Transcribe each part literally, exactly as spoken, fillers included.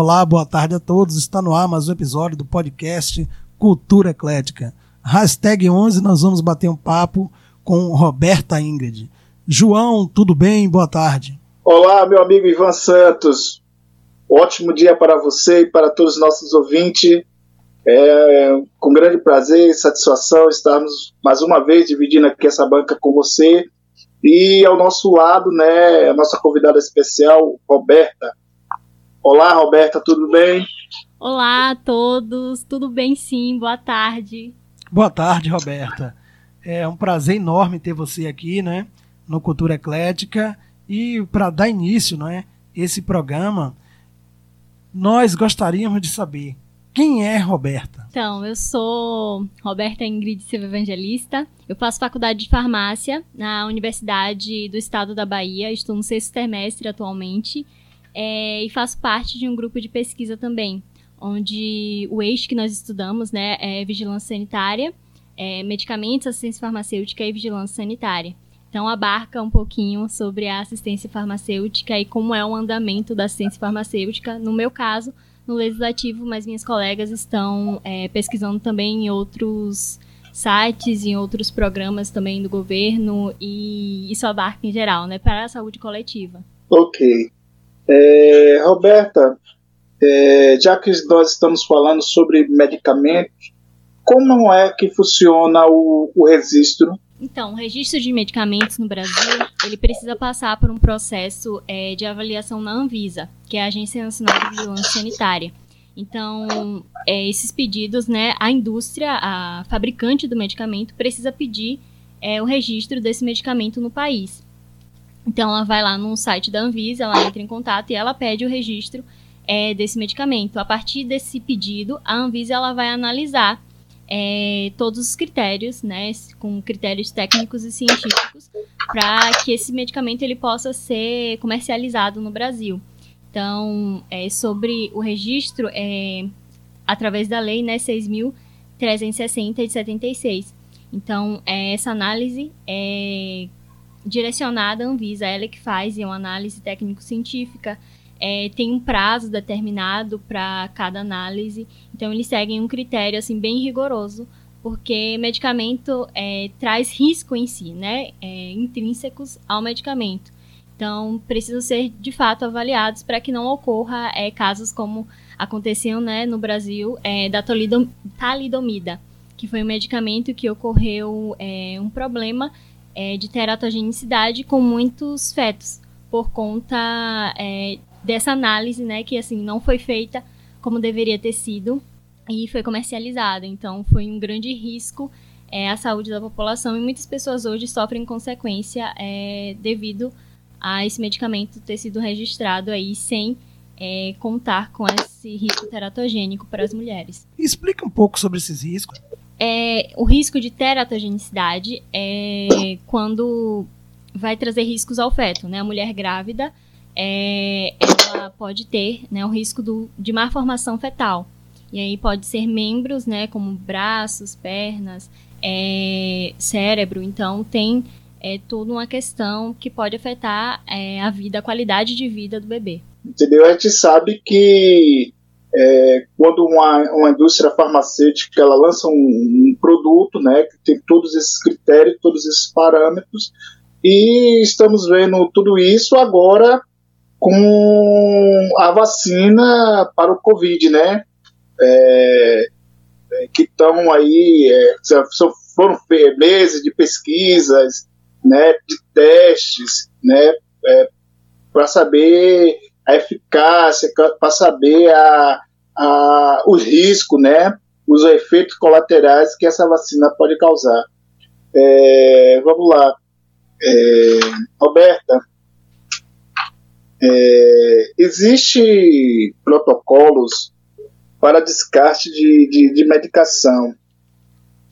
Olá, boa tarde a todos. Está no ar mais um episódio do podcast Cultura Eclética. Hashtag onze, nós vamos bater um papo com Roberta Ingrid. João, tudo bem? Boa tarde. Olá, meu amigo Ivan Santos. Ótimo dia para você e para todos os nossos ouvintes. É com grande prazer e satisfação estarmos mais uma vez dividindo aqui essa banca com você. E ao nosso lado, né, a nossa convidada especial, Roberta. Olá, Roberta, tudo bem? Olá a todos, tudo bem sim, boa tarde. Boa tarde, Roberta. É um prazer enorme ter você aqui, né, no Cultura Eclética. E para dar início, né, esse programa, nós gostaríamos de saber quem é Roberta. Então, eu sou Roberta Ingrid Silva Evangelista, eu faço faculdade de farmácia na Universidade do Estado da Bahia, estou no sexto semestre atualmente. É, e faço parte de um grupo de pesquisa também, onde o eixo que nós estudamos, né, é vigilância sanitária, é medicamentos, assistência farmacêutica e vigilância sanitária. Então, abarca um pouquinho sobre a assistência farmacêutica e como é o andamento da assistência farmacêutica, no meu caso, no legislativo, mas minhas colegas estão é, pesquisando também em outros sites, em outros programas também do governo, e isso abarca em geral, né, para a saúde coletiva. Ok. É, Roberta, é, já que nós estamos falando sobre medicamentos, como é que funciona o, o registro? Então, o registro de medicamentos no Brasil, ele precisa passar por um processo é, de avaliação na Anvisa, que é a Agência Nacional de Vigilância Sanitária. Então, é, esses pedidos, né, a indústria, a fabricante do medicamento, precisa pedir é, o registro desse medicamento no país. Então, ela vai lá no site da Anvisa, ela entra em contato e ela pede o registro é, desse medicamento. A partir desse pedido, a Anvisa ela vai analisar é, todos os critérios, né, com critérios técnicos e científicos, para que esse medicamento ele possa ser comercializado no Brasil. Então, é, sobre o registro, é, através da Lei, né, seis mil trezentos e sessenta de setenta e seis. Então, é, essa análise é direcionada à Anvisa, ela é que faz é uma análise técnico-científica, é, tem um prazo determinado para cada análise, então eles seguem um critério assim, bem rigoroso, porque medicamento é, traz risco em si, né, é, intrínsecos ao medicamento, então precisam ser de fato avaliados para que não ocorra é, casos como aconteciam, né, no Brasil é, da talidomida, que foi um medicamento que ocorreu é, um problema de teratogenicidade com muitos fetos, por conta é, dessa análise, né, que assim, não foi feita como deveria ter sido e foi comercializada. Então, foi um grande risco é, à saúde da população e muitas pessoas hoje sofrem consequência é, devido a esse medicamento ter sido registrado aí sem é, contar com esse risco teratogênico para as mulheres. Explica um pouco sobre esses riscos. É, o risco de teratogenicidade é quando vai trazer riscos ao feto, né? A mulher grávida, é, ela pode ter, né, o risco do, de malformação fetal. E aí pode ser membros, né, como braços, pernas, é, cérebro. Então, tem é, toda uma questão que pode afetar é, a vida, a qualidade de vida do bebê. Entendeu? A gente sabe que É, quando uma, uma indústria farmacêutica ela lança um, um produto, né, que tem todos esses critérios, todos esses parâmetros, e estamos vendo tudo isso agora com a vacina para o Covid, né, é, que estão aí, é, foram meses de pesquisas, né, de testes, né, é, para saber a eficácia, para saber a, a, o risco, né, os efeitos colaterais que essa vacina pode causar. É, vamos lá. É, Roberta, é, existem protocolos para descarte de, de, de medicação.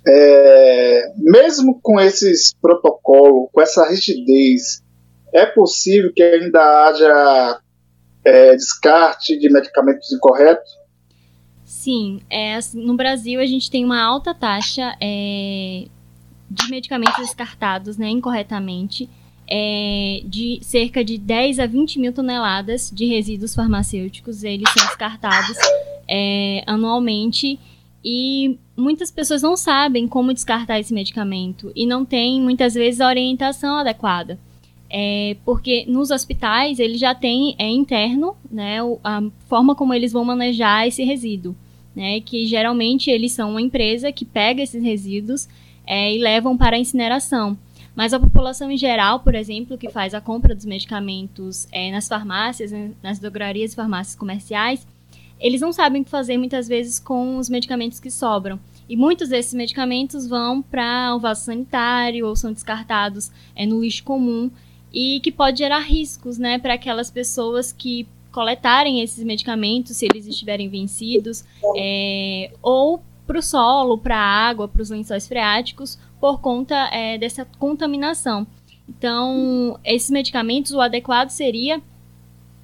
É, mesmo com esses protocolos, com essa rigidez, é possível que ainda haja É, descarte de medicamentos incorretos? Sim, é, no Brasil a gente tem uma alta taxa é, de medicamentos descartados, né, incorretamente, é, de cerca de dez a vinte mil toneladas de resíduos farmacêuticos, eles são descartados é, anualmente, e muitas pessoas não sabem como descartar esse medicamento e não tem, muitas vezes, a orientação adequada. É, porque nos hospitais, eles já têm, é interno, né, a forma como eles vão manejar esse resíduo, né, que geralmente eles são uma empresa que pega esses resíduos é, e levam para a incineração. Mas a população em geral, por exemplo, que faz a compra dos medicamentos é, nas farmácias, nas drogarias e farmácias comerciais, eles não sabem o que fazer muitas vezes com os medicamentos que sobram. E muitos desses medicamentos vão para o vaso sanitário ou são descartados é, no lixo comum, e que pode gerar riscos, né, para aquelas pessoas que coletarem esses medicamentos, se eles estiverem vencidos, é, ou para o solo, para a água, para os lençóis freáticos, por conta é, dessa contaminação. Então, esses medicamentos, o adequado seria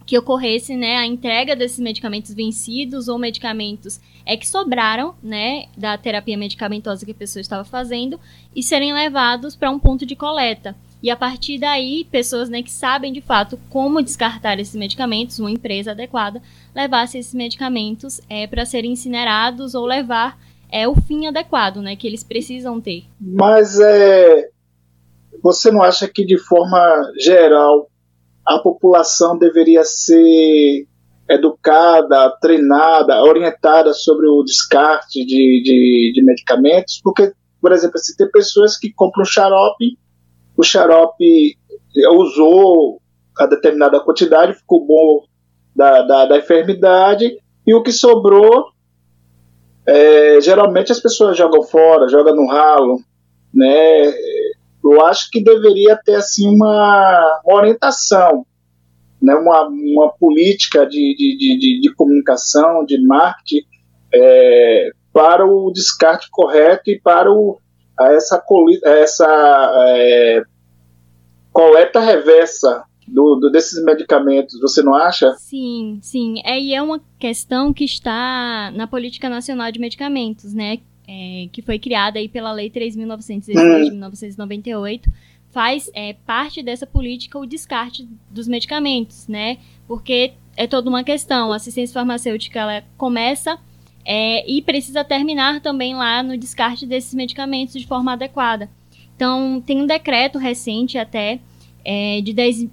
que ocorresse, né, a entrega desses medicamentos vencidos ou medicamentos é, que sobraram, né, da terapia medicamentosa que a pessoa estava fazendo, e serem levados para um ponto de coleta. E a partir daí, pessoas, né, que sabem de fato como descartar esses medicamentos, uma empresa adequada, levasse esses medicamentos é, para serem incinerados ou levar é, o fim adequado, né, que eles precisam ter. Mas é, você não acha que, de forma geral, a população deveria ser educada, treinada, orientada sobre o descarte de, de, de medicamentos? Porque, por exemplo, se tem pessoas que compram xarope, o xarope usou a determinada quantidade, ficou bom da, da, da enfermidade, e o que sobrou, é, geralmente as pessoas jogam fora, jogam no ralo, né? Eu acho que deveria ter assim, uma orientação, né? uma, uma política de, de, de, de comunicação, de marketing, é, para o descarte correto e para o a essa, coli- essa é, coleta reversa do, do, desses medicamentos, você não acha? Sim, sim. É, e é uma questão que está na Política Nacional de Medicamentos, né? É, que foi criada aí pela Lei três mil novecentos e dezesseis hum. de mil novecentos e noventa e oito. Faz é, parte dessa política o descarte dos medicamentos, né? Porque é toda uma questão. A assistência farmacêutica, ela começa... É, e precisa terminar também lá no descarte desses medicamentos de forma adequada. Então, tem um decreto recente até, é, de dez,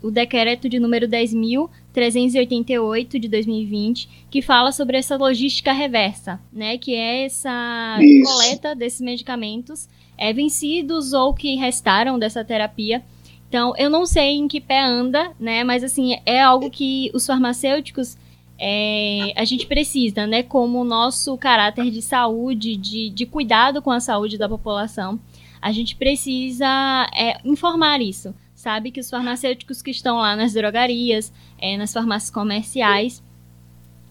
o decreto de número dez mil trezentos e oitenta e oito de dois mil e vinte, que fala sobre essa logística reversa, né, que é essa Isso. coleta desses medicamentos é, vencidos ou que restaram dessa terapia. Então, eu não sei em que pé anda, né, mas assim, é algo que os farmacêuticos... É, a gente precisa, né, como o nosso caráter de saúde, de, de cuidado com a saúde da população, a gente precisa é, informar isso, sabe? Que os farmacêuticos que estão lá nas drogarias, é, nas farmácias comerciais,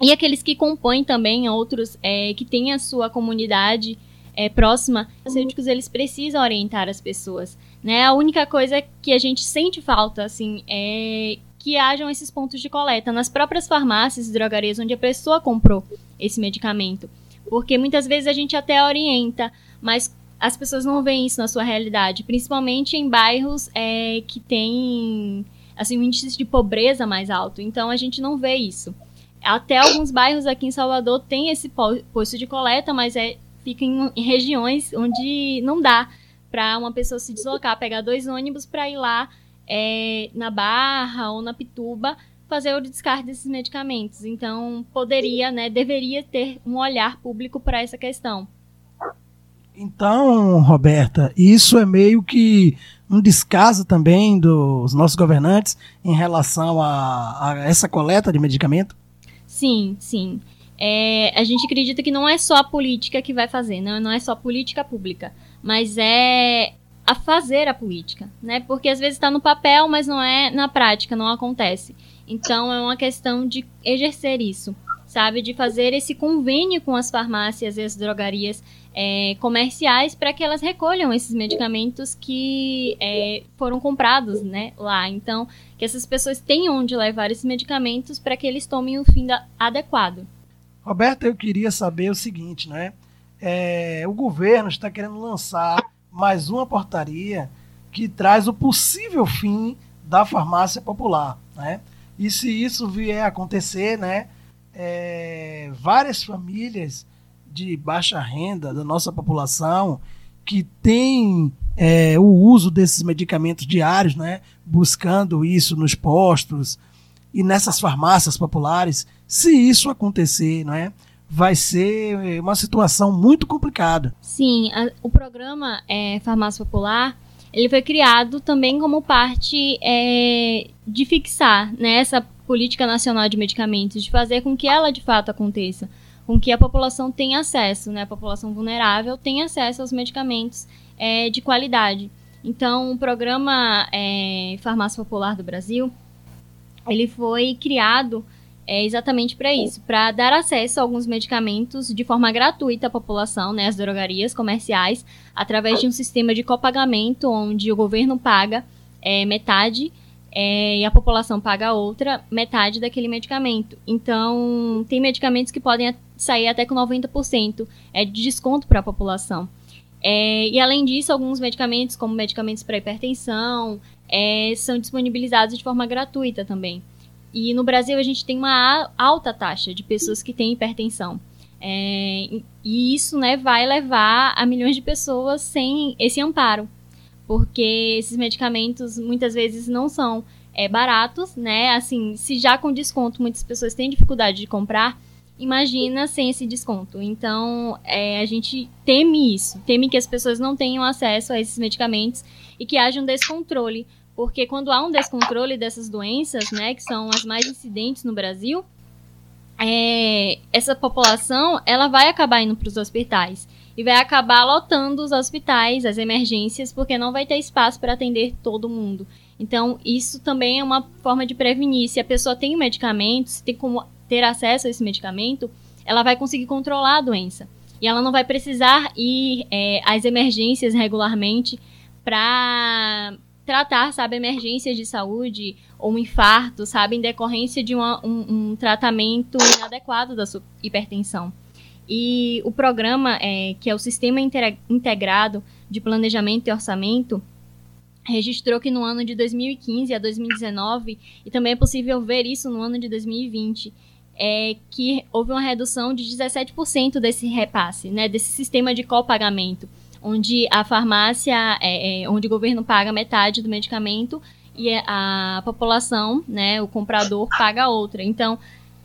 e aqueles que compõem também outros, é, que têm a sua comunidade é, próxima, os farmacêuticos, eles precisam orientar as pessoas, né? A única coisa que a gente sente falta, assim, é... que hajam esses pontos de coleta nas próprias farmácias e drogarias onde a pessoa comprou esse medicamento. Porque muitas vezes a gente até orienta, mas as pessoas não veem isso na sua realidade, principalmente em bairros é, que têm assim, um índice de pobreza mais alto. Então a gente não vê isso. Até alguns bairros aqui em Salvador tem esse posto de coleta, mas é, fica em, em regiões onde não dá para uma pessoa se deslocar, pegar dois ônibus para ir lá É, na Barra ou na Pituba, fazer o descarte desses medicamentos. Então, poderia, né, deveria ter um olhar público para essa questão. Então, Roberta, isso é meio que um descaso também dos nossos governantes em relação a, a essa coleta de medicamento? Sim, sim. É, a gente acredita que não é só a política que vai fazer, não, não é só a política pública, mas é... a fazer a política, né? Porque às vezes está no papel, mas não é na prática, não acontece. Então é uma questão de exercer isso, sabe? De fazer esse convênio com as farmácias e as drogarias é, comerciais para que elas recolham esses medicamentos que é, foram comprados, né, lá. Então, que essas pessoas tenham onde levar esses medicamentos para que eles tomem o fim da... adequado. Roberta, eu queria saber o seguinte, né? É, o governo está querendo lançar mais uma portaria que traz o possível fim da farmácia popular, né? E se isso vier a acontecer, né, é, várias famílias de baixa renda da nossa população que tem é, o uso desses medicamentos diários, né, buscando isso nos postos e nessas farmácias populares, se isso acontecer, né, vai ser uma situação muito complicada. Sim, a, o programa é, Farmácia Popular, ele foi criado também como parte é, de fixar, né, essa política nacional de medicamentos, de fazer com que ela de fato aconteça, com que a população tenha acesso, né, a população vulnerável tenha acesso aos medicamentos é, de qualidade. Então, o programa é, Farmácia Popular do Brasil, ele foi criado é, exatamente para isso, para dar acesso a alguns medicamentos de forma gratuita à população, né, às drogarias comerciais, através de um sistema de copagamento, onde o governo paga é, metade é, e a população paga outra metade daquele medicamento. Então, tem medicamentos que podem sair até com noventa por cento é, de desconto para a população. É, e, além disso, alguns medicamentos, como medicamentos para hipertensão, é, são disponibilizados de forma gratuita também. E no Brasil a gente tem uma alta taxa de pessoas que têm hipertensão. É, e isso, né, vai levar a milhões de pessoas sem esse amparo, porque esses medicamentos muitas vezes não são é, baratos, né? Assim, se já com desconto muitas pessoas têm dificuldade de comprar, imagina sem esse desconto. Então, é, a gente teme isso, teme que as pessoas não tenham acesso a esses medicamentos e que haja um descontrole, porque quando há um descontrole dessas doenças, né, que são as mais incidentes no Brasil, É, essa população, ela vai acabar indo para os hospitais e vai acabar lotando os hospitais, as emergências, porque não vai ter espaço para atender todo mundo. Então, isso também é uma forma de prevenir. Se a pessoa tem um medicamento, se tem como ter acesso a esse medicamento, ela vai conseguir controlar a doença. E ela não vai precisar ir é, às emergências regularmente para tratar, sabe, emergências de saúde ou um infarto, sabe, em decorrência de uma, um, um tratamento inadequado da sua hipertensão. E o programa, é, que é o Sistema Integrado de Planejamento e Orçamento, registrou que no ano de dois mil e quinze a dois mil e dezenove, e também é possível ver isso no ano de dois mil e vinte, é, que houve uma redução de dezessete por cento desse repasse, né, desse sistema de copagamento, onde a farmácia, é, é, onde o governo paga metade do medicamento e a população, né, o comprador, paga outra. Então,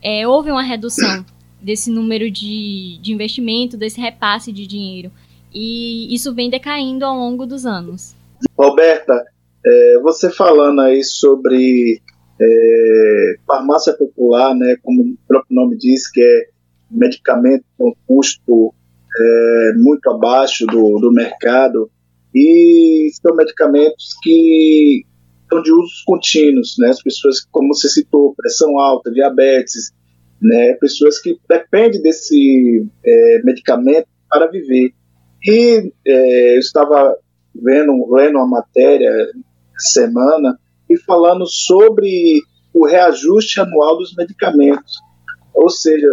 é, houve uma redução desse número de, de investimento, desse repasse de dinheiro. E isso vem decaindo ao longo dos anos. Roberta, é, você falando aí sobre é, farmácia popular, né, como o próprio nome diz, que é medicamento com custo É, muito abaixo do, do mercado, e são medicamentos que são de usos contínuos, né? As pessoas, como você citou, pressão alta, diabetes, né? Pessoas que dependem desse é, medicamento para viver. E é, eu estava vendo, lendo uma matéria semana e falando sobre o reajuste anual dos medicamentos, ou seja,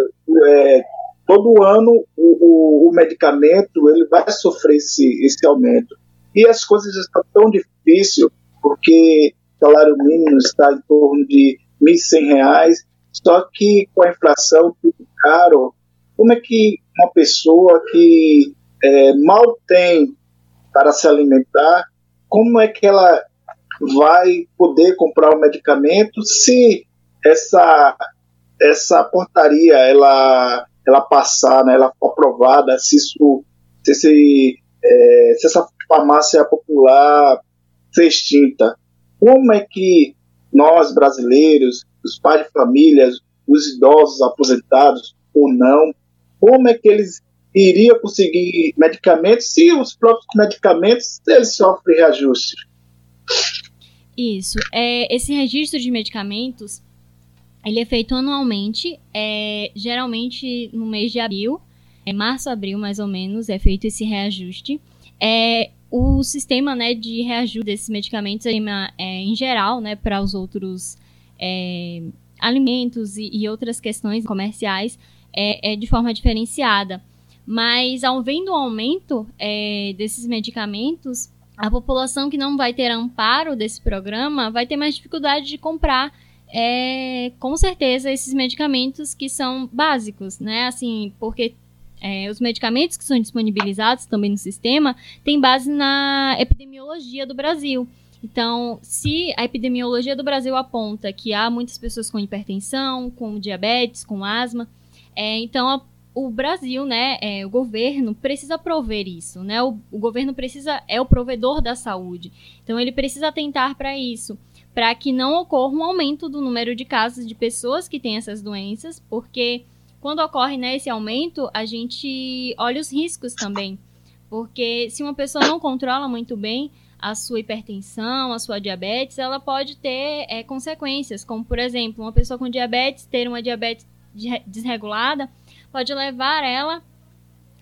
é, todo ano o, o, o medicamento ele vai sofrer esse, esse aumento. E as coisas estão tão difíceis, porque o salário mínimo está em torno de mil e cem reais, só que com a inflação tudo caro. Como é que uma pessoa que é, mal tem para se alimentar, como é que ela vai poder comprar o medicamento se essa, essa portaria ela... ela passar, né, ela for aprovada, se, isso, se, se, é, se essa farmácia popular ser extinta. Como é que nós, brasileiros, os pais de família, os idosos aposentados ou não, como é que eles iriam conseguir medicamentos se os próprios medicamentos eles sofrem reajuste? Isso. É, esse registro de medicamentos, ele é feito anualmente, é, geralmente no mês de abril, é, março, abril mais ou menos, é feito esse reajuste. É, o sistema, né, de reajuste desses medicamentos, é, é, em geral, né, para os outros é, alimentos e, e outras questões comerciais, é, é de forma diferenciada. Mas, ao vendo o aumento é, desses medicamentos, a população que não vai ter amparo desse programa vai ter mais dificuldade de comprar, é, com certeza, esses medicamentos que são básicos, né? Assim, porque é, os medicamentos que são disponibilizados também no sistema têm base na epidemiologia do Brasil. Então, se a epidemiologia do Brasil aponta que há muitas pessoas com hipertensão, com diabetes, com asma, é, então a O Brasil, né, é, o governo precisa prover isso, né? O, o governo precisa, é o provedor da saúde. Então, ele precisa atentar para isso, para que não ocorra um aumento do número de casos de pessoas que têm essas doenças, porque quando ocorre, né, esse aumento, a gente olha os riscos também. Porque se uma pessoa não controla muito bem a sua hipertensão, a sua diabetes, ela pode ter é, consequências, como, por exemplo, uma pessoa com diabetes ter uma diabetes desregulada, pode levar ela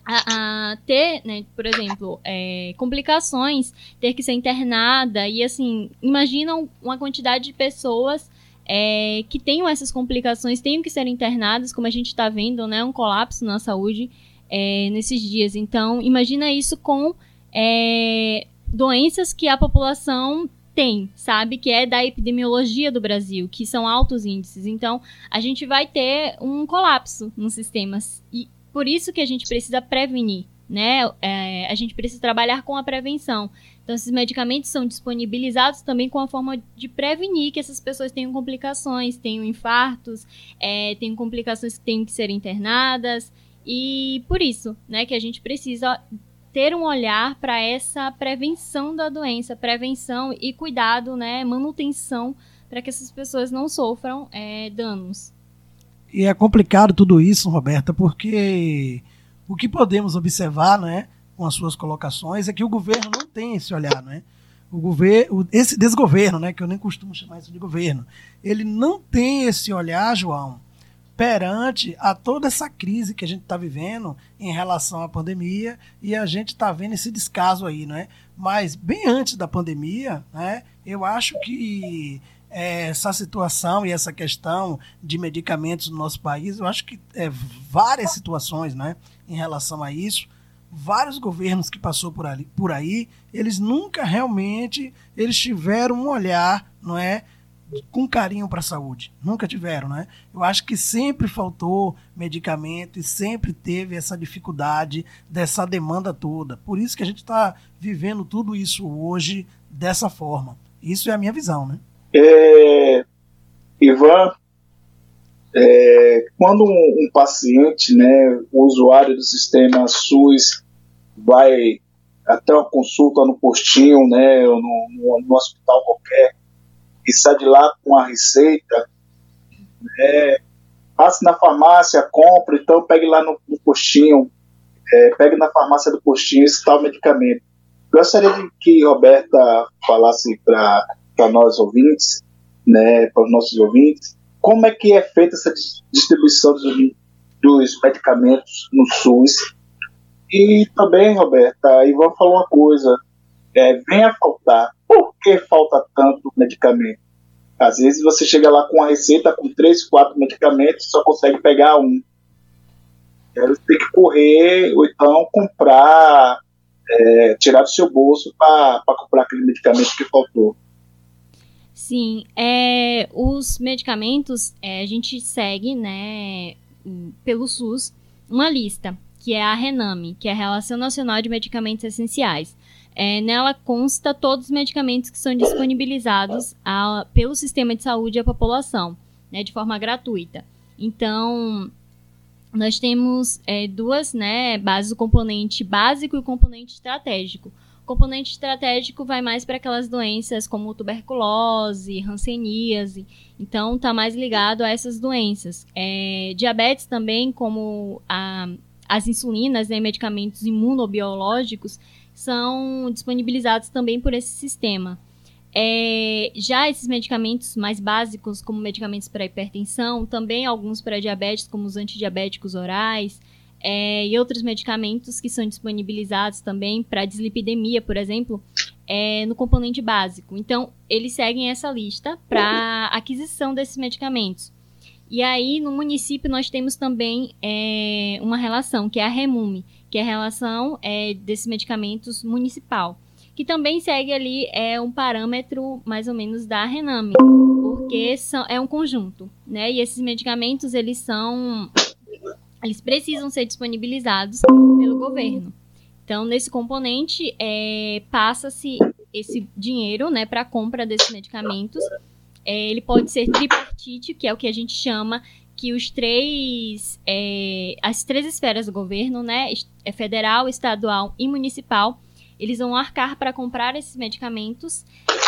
a, a ter, né, por exemplo, é, complicações, ter que ser internada. E, assim, imaginam uma quantidade de pessoas é, que tenham essas complicações, tenham que ser internadas, como a gente está vendo, né, um colapso na saúde é, nesses dias. Então, imagina isso com é, doenças que a população tem, sabe, que é da epidemiologia do Brasil, que são altos índices. Então, a gente vai ter um colapso nos sistemas. E por isso que a gente precisa prevenir, né? É, a gente precisa trabalhar com a prevenção. Então, esses medicamentos são disponibilizados também com a forma de prevenir que essas pessoas tenham complicações, tenham infartos, é, tenham complicações que tenham que ser internadas. E por isso, né, que a gente precisa ter um olhar para essa prevenção da doença, prevenção e cuidado, né, manutenção, para que essas pessoas não sofram é, danos. E é complicado tudo isso, Roberta, porque o que podemos observar, né, com as suas colocações, é que o governo não tem esse olhar, né? O governo, esse desgoverno, né, que eu nem costumo chamar isso de governo, ele não tem esse olhar, João, perante a toda essa crise que a gente está vivendo em relação à pandemia, e a gente está vendo esse descaso aí, né? Mas bem antes da pandemia, né, eu acho que é, essa situação e essa questão de medicamentos no nosso país, eu acho que é, várias situações, né, em relação a isso, vários governos que passou por, ali, por aí, eles nunca realmente eles tiveram um olhar, não é, com carinho para a saúde. Nunca tiveram, né? Eu acho que sempre faltou medicamento e sempre teve essa dificuldade dessa demanda toda. Por isso que a gente está vivendo tudo isso hoje dessa forma. Isso é a minha visão, né? É, Ivan, é, quando um, um paciente, né, o usuário do sistema SUS vai até uma consulta no postinho, né, ou no, no, no hospital qualquer, e sai de lá com a receita, né, passe na farmácia, compra, então pegue lá no, no postinho, é, pegue na farmácia do postinho esse tal medicamento. Gostaria de que Roberta falasse para nós ouvintes, né, para os nossos ouvintes, como é que é feita essa distribuição dos, dos medicamentos no SUS. E também, Roberta, a Ivan falou uma coisa, é, vem a faltar. Por que falta tanto medicamento? Às vezes você chega lá com uma receita com três, quatro medicamentos, só consegue pegar um. Aí você tem que correr ou então comprar, é, tirar do seu bolso para comprar aquele medicamento que faltou. Sim, é, os medicamentos é, a gente segue, né, pelo SUS uma lista, que é a RENAME, que é a Relação Nacional de Medicamentos Essenciais. É, nela consta todos os medicamentos que são disponibilizados a, pelo sistema de saúde à população, né, de forma gratuita. Então, nós temos é, duas, né, bases, o componente básico e o componente estratégico. O componente estratégico vai mais para aquelas doenças como tuberculose, hanseníase, então está mais ligado a essas doenças. É, diabetes também, como a, as insulinas, né, medicamentos imunobiológicos, são disponibilizados também por esse sistema. É, já esses medicamentos mais básicos, como medicamentos para hipertensão, também alguns para diabetes, como os antidiabéticos orais, é, e outros medicamentos que são disponibilizados também para dislipidemia, por exemplo, é, no componente básico. Então, eles seguem essa lista para aquisição desses medicamentos. E aí, no município, nós temos também é, uma relação, que é a REMUME, que é a relação é, desses medicamentos municipal, que também segue ali é, um parâmetro mais ou menos da RENAME, porque são, é um conjunto, né? E esses medicamentos, eles são, eles precisam ser disponibilizados pelo governo. Então, nesse componente, é, passa-se esse dinheiro, né, para a compra desses medicamentos. É, ele pode ser tripartite, que é o que a gente chama, que os três, é, as três esferas do governo, né, é federal, estadual e municipal, eles vão arcar para comprar esses medicamentos,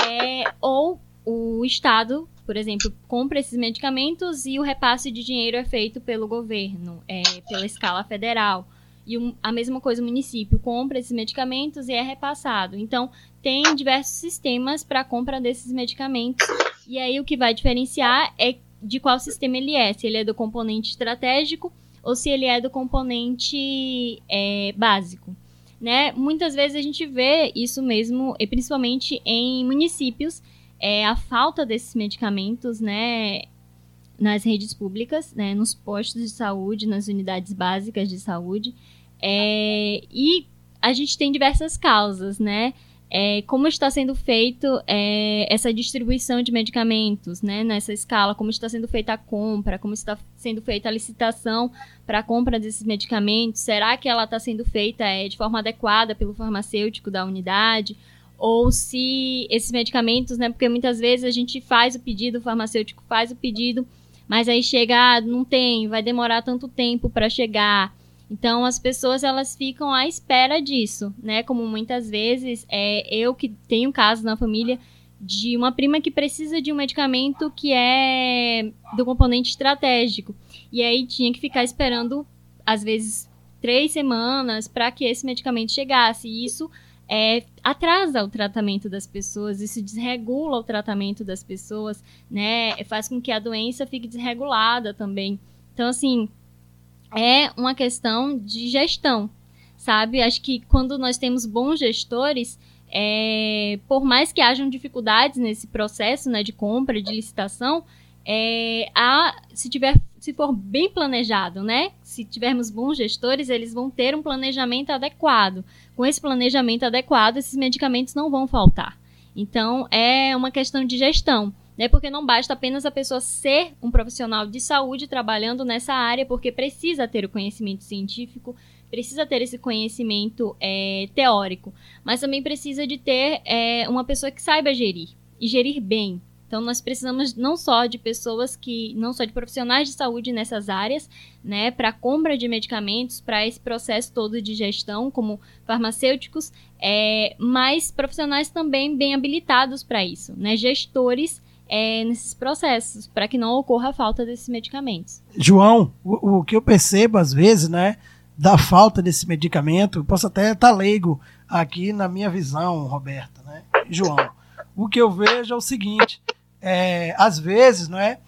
é, ou o Estado, por exemplo, compra esses medicamentos e o repasse de dinheiro é feito pelo governo, é, pela escala federal. E um, a mesma coisa o município, compra esses medicamentos e é repassado. Então, tem diversos sistemas para a compra desses medicamentos. E aí, o que vai diferenciar é de qual sistema ele é, se ele é do componente estratégico ou se ele é do componente é, básico, né? Muitas vezes a gente vê isso mesmo, e principalmente em municípios, é, a falta desses medicamentos, né, nas redes públicas, né, nos postos de saúde, nas unidades básicas de saúde, é, e a gente tem diversas causas, né? É, como está sendo feito é, essa distribuição de medicamentos, né, nessa escala, como está sendo feita a compra, como está sendo feita a licitação para a compra desses medicamentos, será que ela está sendo feita é, de forma adequada pelo farmacêutico da unidade, ou se esses medicamentos, né, porque muitas vezes a gente faz o pedido, o farmacêutico faz o pedido, mas aí chega, não tem, vai demorar tanto tempo para chegar. Então, as pessoas, elas ficam à espera disso, né? Como muitas vezes, é, eu que tenho um caso na família de uma prima que precisa de um medicamento que é do componente estratégico. E aí, tinha que ficar esperando, às vezes, três semanas para que esse medicamento chegasse. E isso é, atrasa o tratamento das pessoas, isso desregula o tratamento das pessoas, né? Faz com que a doença fique desregulada também. Então, assim, é uma questão de gestão, sabe? Acho que quando nós temos bons gestores, é, por mais que hajam dificuldades nesse processo, né, de compra, de licitação, é, a, se, tiver, se for bem planejado, né? Se tivermos bons gestores, eles vão ter um planejamento adequado. Com esse planejamento adequado, esses medicamentos não vão faltar. Então, é uma questão de gestão. Né, porque não basta apenas a pessoa ser um profissional de saúde trabalhando nessa área, porque precisa ter o conhecimento científico, precisa ter esse conhecimento é, teórico, mas também precisa de ter é, uma pessoa que saiba gerir, e gerir bem. Então, nós precisamos não só de pessoas que, não só de profissionais de saúde nessas áreas, né, para compra de medicamentos, para esse processo todo de gestão, como farmacêuticos, é, mas profissionais também bem habilitados para isso, né, gestores, É, nesses processos, para que não ocorra a falta desses medicamentos. João, o, o que eu percebo às vezes, né, da falta desse medicamento, eu posso até estar leigo aqui na minha visão, Roberta, né? João, o que eu vejo é o seguinte, é, às vezes, né,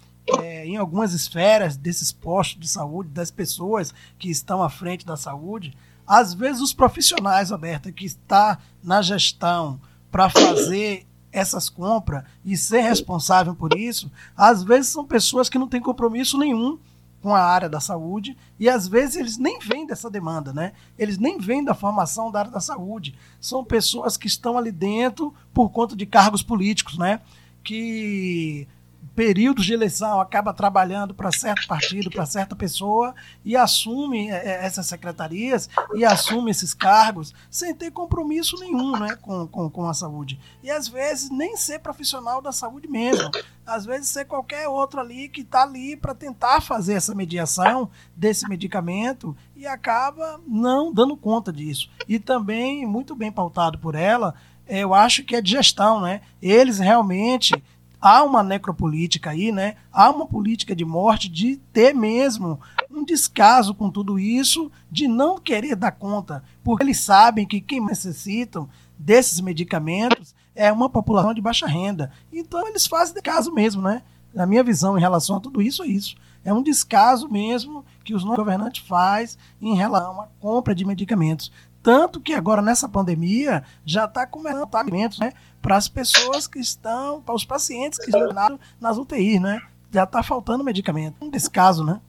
é, em algumas esferas desses postos de saúde, das pessoas que estão à frente da saúde, às vezes os profissionais, Roberta, que estão na gestão para fazer essas compras e ser responsável por isso, às vezes são pessoas que não têm compromisso nenhum com a área da saúde e às vezes eles nem vêm dessa demanda, né? Eles nem vêm da formação da área da saúde. São pessoas que estão ali dentro por conta de cargos políticos, né? Que períodos de eleição acaba trabalhando para certo partido, para certa pessoa e assume essas secretarias e assume esses cargos sem ter compromisso nenhum, né, com, com, com a saúde. E às vezes nem ser profissional da saúde mesmo. Às vezes ser qualquer outro ali que está ali para tentar fazer essa mediação desse medicamento e acaba não dando conta disso. E também, muito bem pautado por ela, eu acho que é de gestão, né? Eles realmente... Há uma necropolítica aí, né? Há uma política de morte de ter mesmo um descaso com tudo isso, de não querer dar conta, porque eles sabem que quem necessitam desses medicamentos é uma população de baixa renda. Então eles fazem descaso mesmo, né? Na minha visão, em relação a tudo isso, é isso. É um descaso mesmo que os nossos governantes fazem em relação à compra de medicamentos. Tanto que agora, nessa pandemia, já está começando a tratamentos, né, para as pessoas que estão, para os pacientes que estão nas U T Is, né? Já está faltando medicamento. Um descaso, né?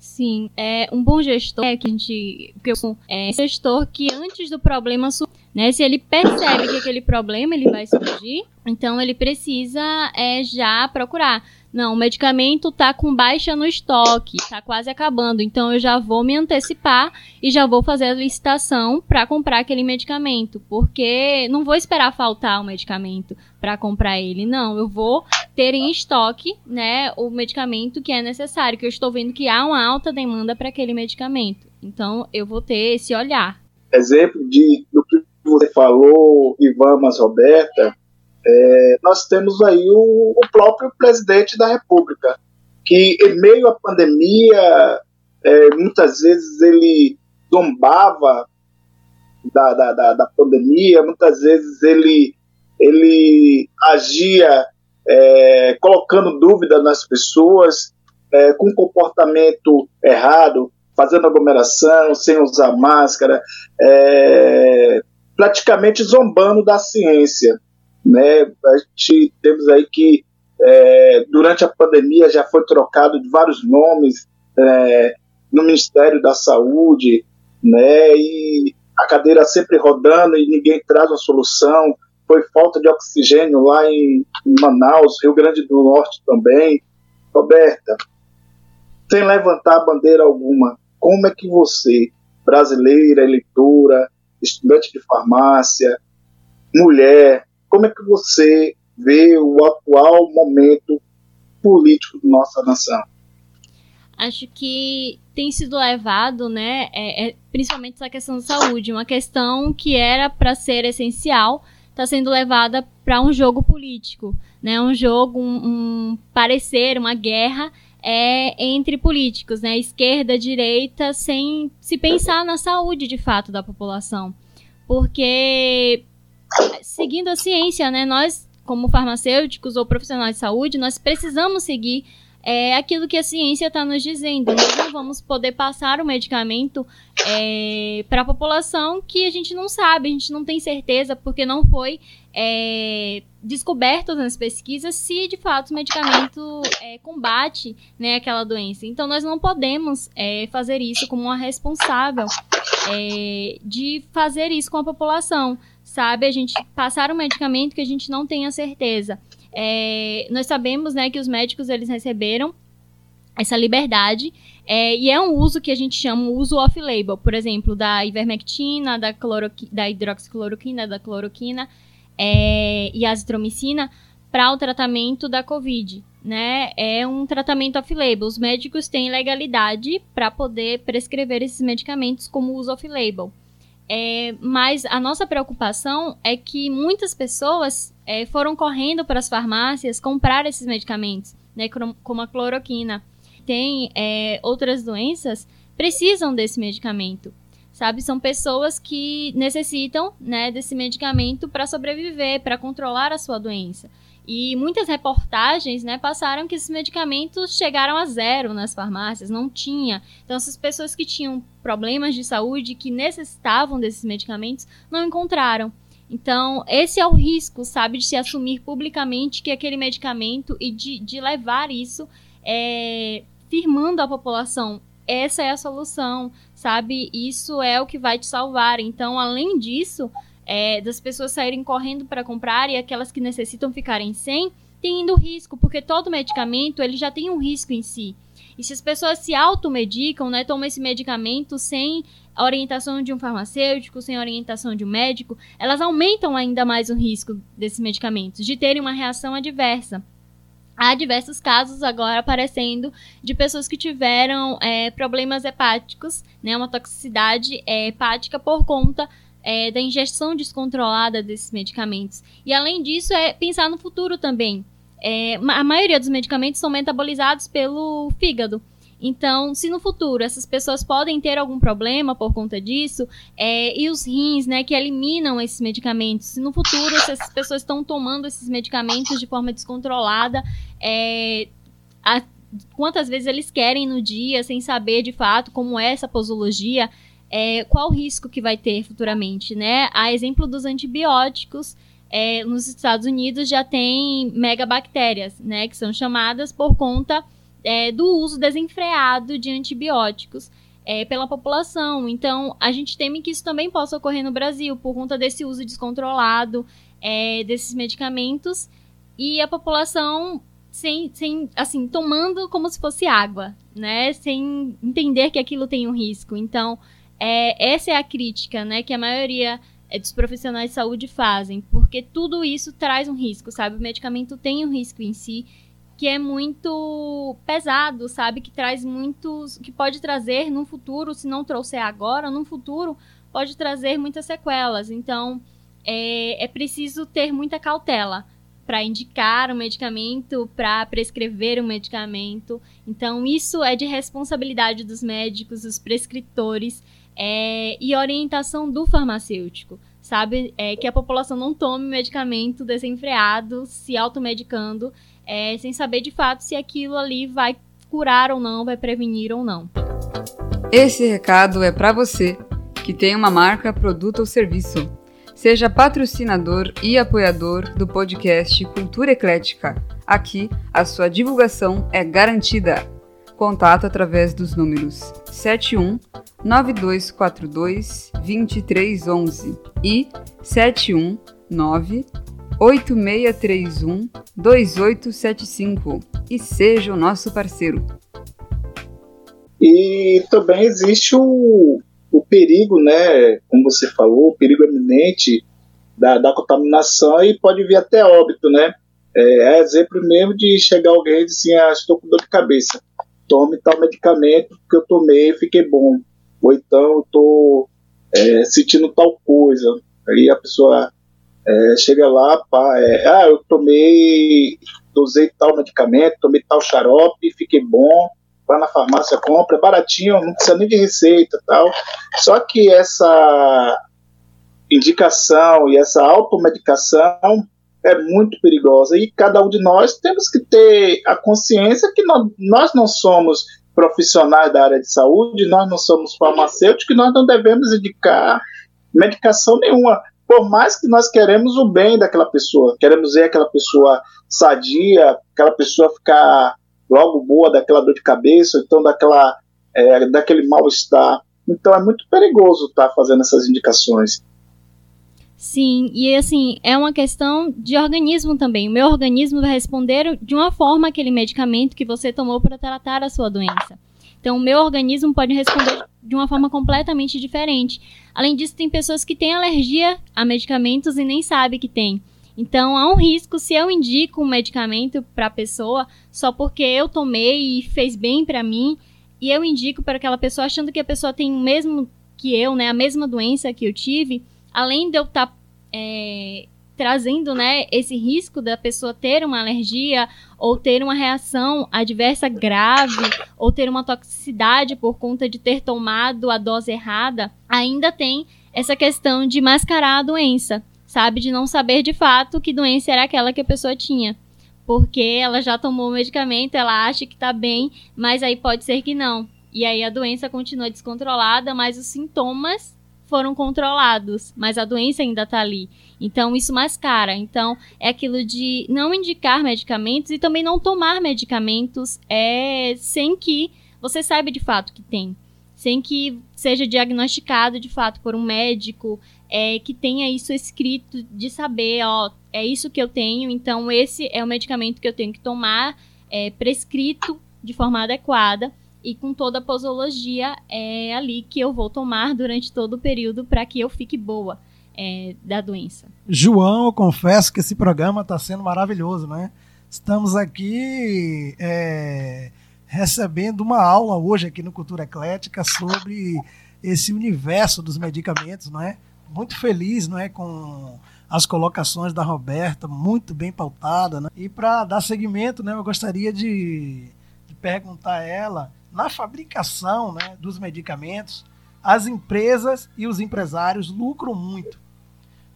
Sim, é um bom gestor é que a gente, que eu, é gestor que antes do problema surgir, né, se ele percebe que aquele problema ele vai surgir, então ele precisa é, já procurar. Não, o medicamento está com baixa no estoque, está quase acabando, então eu já vou me antecipar e já vou fazer a licitação para comprar aquele medicamento, porque não vou esperar faltar o medicamento para comprar ele, não, eu vou ter em estoque, né, o medicamento que é necessário, que eu estou vendo que há uma alta demanda para aquele medicamento, então eu vou ter esse olhar. Exemplo de, do que você falou, Ivan, mas Roberta, É, nós temos aí o, o próprio presidente da República, que em meio à pandemia, é, muitas vezes ele zombava da, da, da, da pandemia, muitas vezes ele, ele agia é, colocando dúvida nas pessoas, é, com comportamento errado, fazendo aglomeração, sem usar máscara, é, praticamente zombando da ciência. Né, a gente temos aí que é, durante a pandemia já foi trocado de vários nomes é, no Ministério da Saúde, né, e a cadeira sempre rodando e ninguém traz uma solução. Foi falta de oxigênio lá em, em Manaus, Rio Grande do Norte também. Roberta, sem levantar bandeira alguma, como é que você, brasileira, eleitora, estudante de farmácia, mulher, como é que você vê o atual momento político da nossa nação? Acho que tem sido levado, né, é, é, principalmente essa questão da saúde, uma questão que era para ser essencial, está sendo levada para um jogo político, né, um jogo, um, um parecer, uma guerra é, entre políticos, né, esquerda, direita, sem se pensar na saúde de fato da população, porque seguindo a ciência, né, nós, como farmacêuticos ou profissionais de saúde, nós precisamos seguir é, aquilo que a ciência está nos dizendo. Nós não vamos poder passar o medicamento é, para a população que a gente não sabe, a gente não tem certeza, porque não foi é, descoberto nas pesquisas se, de fato, o medicamento é, combate, né, aquela doença. Então, nós não podemos é, fazer isso como uma responsável é, de fazer isso com a população. Sabe, a gente passar um medicamento que a gente não tem a certeza. É, nós sabemos, né, que os médicos eles receberam essa liberdade é, e é um uso que a gente chama o uso off-label, por exemplo, da ivermectina, da, cloroqui, da hidroxicloroquina, da cloroquina é, e azitromicina para o tratamento da Covid. Né? É um tratamento off-label. Os médicos têm legalidade para poder prescrever esses medicamentos como uso off-label. É, mas a nossa preocupação é que muitas pessoas é, foram correndo para as farmácias comprar esses medicamentos, né, como a cloroquina. Tem é, outras doenças precisam desse medicamento, sabe? São pessoas que necessitam, né, desse medicamento para sobreviver, para controlar a sua doença. E muitas reportagens, né, passaram que esses medicamentos chegaram a zero nas farmácias, não tinha. Então, essas pessoas que tinham problemas de saúde, que necessitavam desses medicamentos, não encontraram. Então, esse é o risco, sabe, de se assumir publicamente que aquele medicamento e de, de levar isso é, firmando a população. Essa é a solução, sabe? Isso é o que vai te salvar. Então, além disso, É, das pessoas saírem correndo para comprar e aquelas que necessitam ficarem sem, tem indo risco, porque todo medicamento ele já tem um risco em si. E se as pessoas se automedicam, né, tomam esse medicamento sem a orientação de um farmacêutico, sem a orientação de um médico, elas aumentam ainda mais o risco desses medicamentos, de terem uma reação adversa. Há diversos casos agora aparecendo de pessoas que tiveram é, problemas hepáticos, né, uma toxicidade é, hepática por conta É, da ingestão descontrolada desses medicamentos. E além disso, é pensar no futuro também. É, a maioria dos medicamentos são metabolizados pelo fígado. Então, se no futuro essas pessoas podem ter algum problema por conta disso, é, e os rins, né, que eliminam esses medicamentos, se no futuro se essas pessoas estão tomando esses medicamentos de forma descontrolada, é, a, quantas vezes eles querem no dia, sem saber de fato como é essa posologia, É, qual o risco que vai ter futuramente, né? A exemplo dos antibióticos, é, nos Estados Unidos já tem megabactérias, né, que são chamadas por conta é, do uso desenfreado de antibióticos é, pela população. Então, a gente teme que isso também possa ocorrer no Brasil, por conta desse uso descontrolado é, desses medicamentos, e a população sem, sem, assim, tomando como se fosse água, né? Sem entender que aquilo tem um risco. Então, é, essa é a crítica, né, que a maioria dos profissionais de saúde fazem, porque tudo isso traz um risco, sabe? O medicamento tem um risco em si, que é muito pesado, sabe? Que traz muitos, que pode trazer num futuro, se não trouxer agora, num futuro, pode trazer muitas sequelas. Então, é, é preciso ter muita cautela para indicar um medicamento, para prescrever um medicamento. Então, isso é de responsabilidade dos médicos, dos prescritores, É, e orientação do farmacêutico, sabe? É, que a população não tome medicamento desenfreado, se automedicando, é, sem saber de fato se aquilo ali vai curar ou não, vai prevenir ou não. Esse recado é para você, que tem uma marca, produto ou serviço. Seja patrocinador e apoiador do podcast Cultura Eclética. Aqui, a sua divulgação é garantida. Contato através dos números sete um nove dois quatro dois dois três um um e sete um nove oito seis três um dois oito sete cinco, e seja o nosso parceiro. E também existe o, o perigo, né, como você falou, o perigo iminente da, da contaminação, e pode vir até óbito, né? É, é exemplo mesmo de chegar alguém e dizer assim, ah, estou com dor de cabeça. Tome tal medicamento que eu tomei e fiquei bom. Ou então estou é, sentindo tal coisa. Aí a pessoa é, chega lá, pá, é, ah, eu tomei, usei tal medicamento, tomei tal xarope, fiquei bom. Vai na farmácia, compra, é baratinho, não precisa nem de receita e tal. Só que essa indicação e essa automedicação é muito perigosa, e cada um de nós temos que ter a consciência que nós, nós não somos profissionais da área de saúde, nós não somos farmacêuticos, nós não devemos indicar medicação nenhuma, por mais que nós queremos o bem daquela pessoa, queremos ver aquela pessoa sadia, aquela pessoa ficar logo boa daquela dor de cabeça, então daquela, é, daquele mal-estar. Então é muito perigoso estar fazendo essas indicações. Sim, e assim, é uma questão de organismo também. O meu organismo vai responder de uma forma àquele medicamento que você tomou para tratar a sua doença. Então, o meu organismo pode responder de uma forma completamente diferente. Além disso, tem pessoas que têm alergia a medicamentos e nem sabem que tem. Então, há um risco se eu indico um medicamento para a pessoa só porque eu tomei e fez bem para mim, e eu indico para aquela pessoa achando que a pessoa tem o mesmo que eu, né, a mesma doença que eu tive. Além de eu estar é, trazendo, né, esse risco da pessoa ter uma alergia ou ter uma reação adversa grave ou ter uma toxicidade por conta de ter tomado a dose errada, ainda tem essa questão de mascarar a doença, sabe? De não saber de fato que doença era aquela que a pessoa tinha. Porque ela já tomou o medicamento, ela acha que está bem, mas aí pode ser que não. E aí a doença continua descontrolada, mas os sintomas foram controlados, mas a doença ainda está ali. Então, isso mascara. Então, é aquilo de não indicar medicamentos e também não tomar medicamentos é, sem que você saiba de fato que tem, sem que seja diagnosticado de fato por um médico é, que tenha isso escrito de saber, ó, é isso que eu tenho, então esse é o medicamento que eu tenho que tomar, é, prescrito de forma adequada, e com toda a posologia é ali que eu vou tomar durante todo o período para que eu fique boa é, da doença. João, eu confesso que esse programa está sendo maravilhoso, né? Estamos aqui é, recebendo uma aula hoje aqui no Cultura Eclética sobre esse universo dos medicamentos, né? Muito feliz, né, com as colocações da Roberta, muito bem pautada, né? E para dar seguimento, né, eu gostaria de, de perguntar a ela, na fabricação, né, dos medicamentos, as empresas e os empresários lucram muito.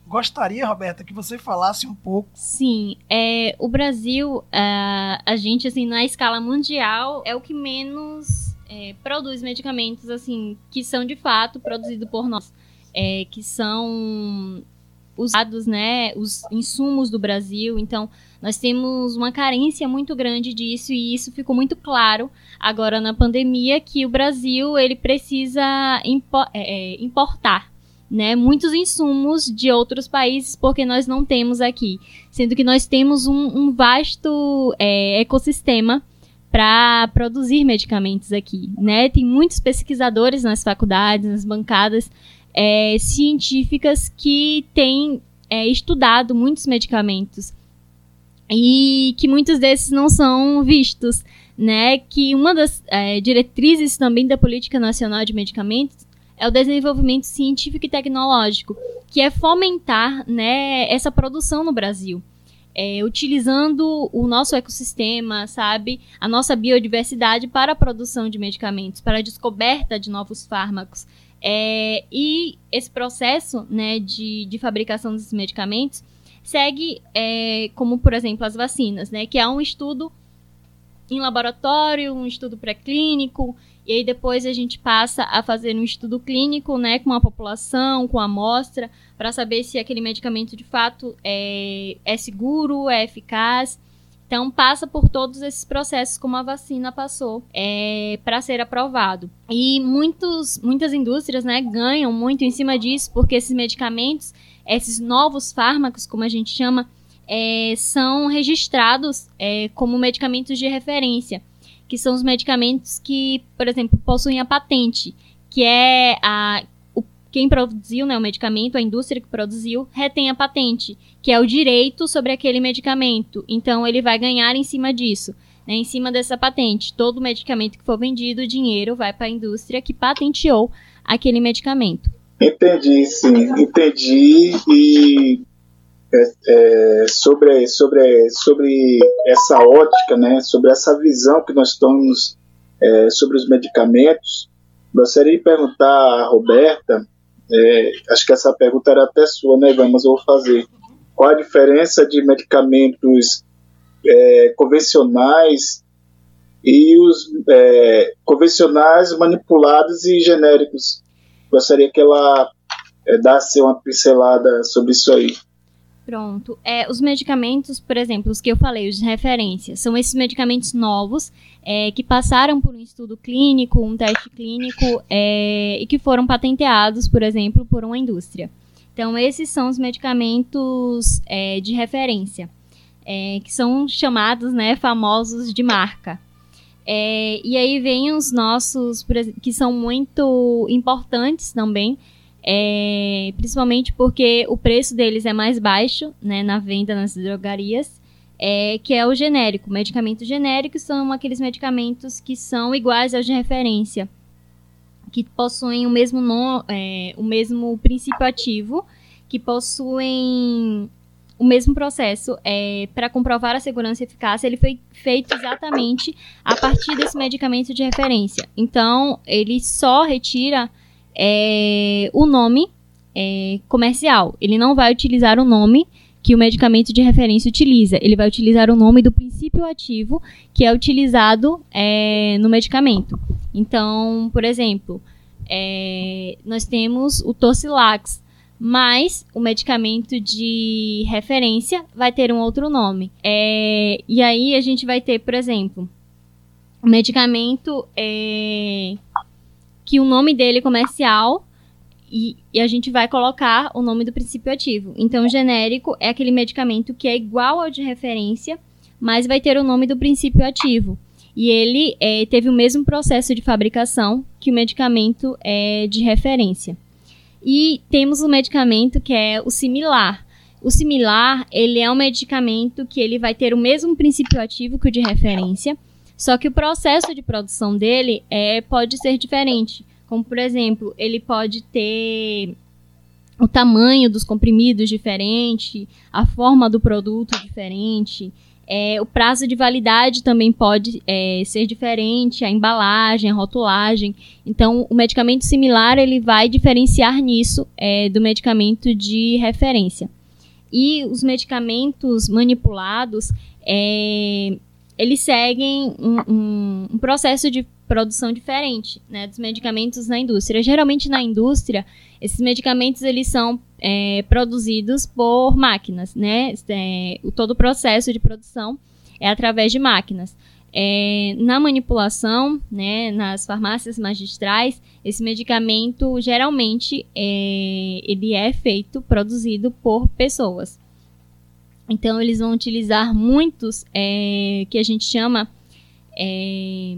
Gostaria, Roberta, que você falasse um pouco. Sim, é, o Brasil, a, a gente, assim, na escala mundial, é o que menos é, produz medicamentos, assim, que são de fato produzidos por nós, é, que são usados, né, os insumos do Brasil. Então, nós temos uma carência muito grande disso, e isso ficou muito claro agora na pandemia, que o Brasil ele precisa impo- é, importar, né, muitos insumos de outros países, porque nós não temos aqui, sendo que nós temos um, um vasto é, ecossistema para produzir medicamentos aqui, né? Tem muitos pesquisadores nas faculdades, nas bancadas É, científicas que têm é, estudado muitos medicamentos e que muitos desses não são vistos, né? Que uma das é, diretrizes também da Política Nacional de Medicamentos é o desenvolvimento científico e tecnológico, que é fomentar, né, essa produção no Brasil, é, utilizando o nosso ecossistema, sabe, a nossa biodiversidade para a produção de medicamentos, para a descoberta de novos fármacos. É, e esse processo, né, de, de fabricação desses medicamentos segue, é, como, por exemplo, as vacinas, né, que é um estudo em laboratório, um estudo pré-clínico, e aí depois a gente passa a fazer um estudo clínico, né, com a população, com a amostra, para saber se aquele medicamento de fato é, é seguro, é eficaz. Então, passa por todos esses processos, como a vacina passou, é, para ser aprovado. E muitos, muitas indústrias, né, ganham muito em cima disso, porque esses medicamentos, esses novos fármacos, como a gente chama, é, são registrados é, como medicamentos de referência, que são os medicamentos que, por exemplo, possuem a patente, que é a... Quem produziu, né, o medicamento, a indústria que produziu, retém a patente, que é o direito sobre aquele medicamento. Então, ele vai ganhar em cima disso, né, em cima dessa patente. Todo medicamento que for vendido, o dinheiro vai para a indústria que patenteou aquele medicamento. Entendi, sim. Entendi. E é, é, sobre, sobre, sobre essa ótica, né, sobre essa visão que nós temos é, sobre os medicamentos, gostaria de perguntar à Roberta, É, acho que essa pergunta era até sua, né, Ivan? Mas eu vou fazer. Qual a diferença de medicamentos é, convencionais e os é, convencionais manipulados e genéricos? Gostaria que ela é, desse uma pincelada sobre isso aí. Pronto. É, os medicamentos, por exemplo, os que eu falei, os de referência, são esses medicamentos novos é, que passaram por um estudo clínico, um teste clínico é, e que foram patenteados, por exemplo, por uma indústria. Então, esses são os medicamentos é, de referência, é, que são chamados, né, famosos de marca. É, e aí vem os nossos, que são muito importantes também, É, principalmente porque o preço deles é mais baixo, né, na venda nas drogarias, é, que é o genérico. Medicamentos genéricos são aqueles medicamentos que são iguais aos de referência, que possuem o mesmo, no, é, o mesmo princípio ativo, que possuem o mesmo processo é, para comprovar a segurança e eficácia. Ele foi feito exatamente a partir desse medicamento de referência. Então, ele só retira... É, o nome é, comercial. Ele não vai utilizar o nome que o medicamento de referência utiliza. Ele vai utilizar o nome do princípio ativo que é utilizado é, no medicamento. Então, por exemplo, é, nós temos o Torcilax, mas o medicamento de referência vai ter um outro nome. É, e aí a gente vai ter, por exemplo, o medicamento... É, que o nome dele é comercial e, e a gente vai colocar o nome do princípio ativo. Então, o genérico é aquele medicamento que é igual ao de referência, mas vai ter o nome do princípio ativo. E ele é, teve o mesmo processo de fabricação que o medicamento é, de referência. E temos um medicamento que é o similar. O similar, ele é um medicamento que ele vai ter o mesmo princípio ativo que o de referência, só que o processo de produção dele é, pode ser diferente. Como, por exemplo, ele pode ter o tamanho dos comprimidos diferente, a forma do produto diferente, é, o prazo de validade também pode é, ser diferente, a embalagem, a rotulagem. Então, o medicamento similar ele vai diferenciar nisso é, do medicamento de referência. E os medicamentos manipulados... É, eles seguem um, um, um processo de produção diferente, né, dos medicamentos na indústria. Geralmente na indústria, esses medicamentos eles são é, produzidos por máquinas, né? É, todo o processo de produção é através de máquinas. É, na manipulação, né, nas farmácias magistrais, esse medicamento geralmente é, ele é feito, produzido por pessoas. Então, eles vão utilizar muitos é, que a gente chama é,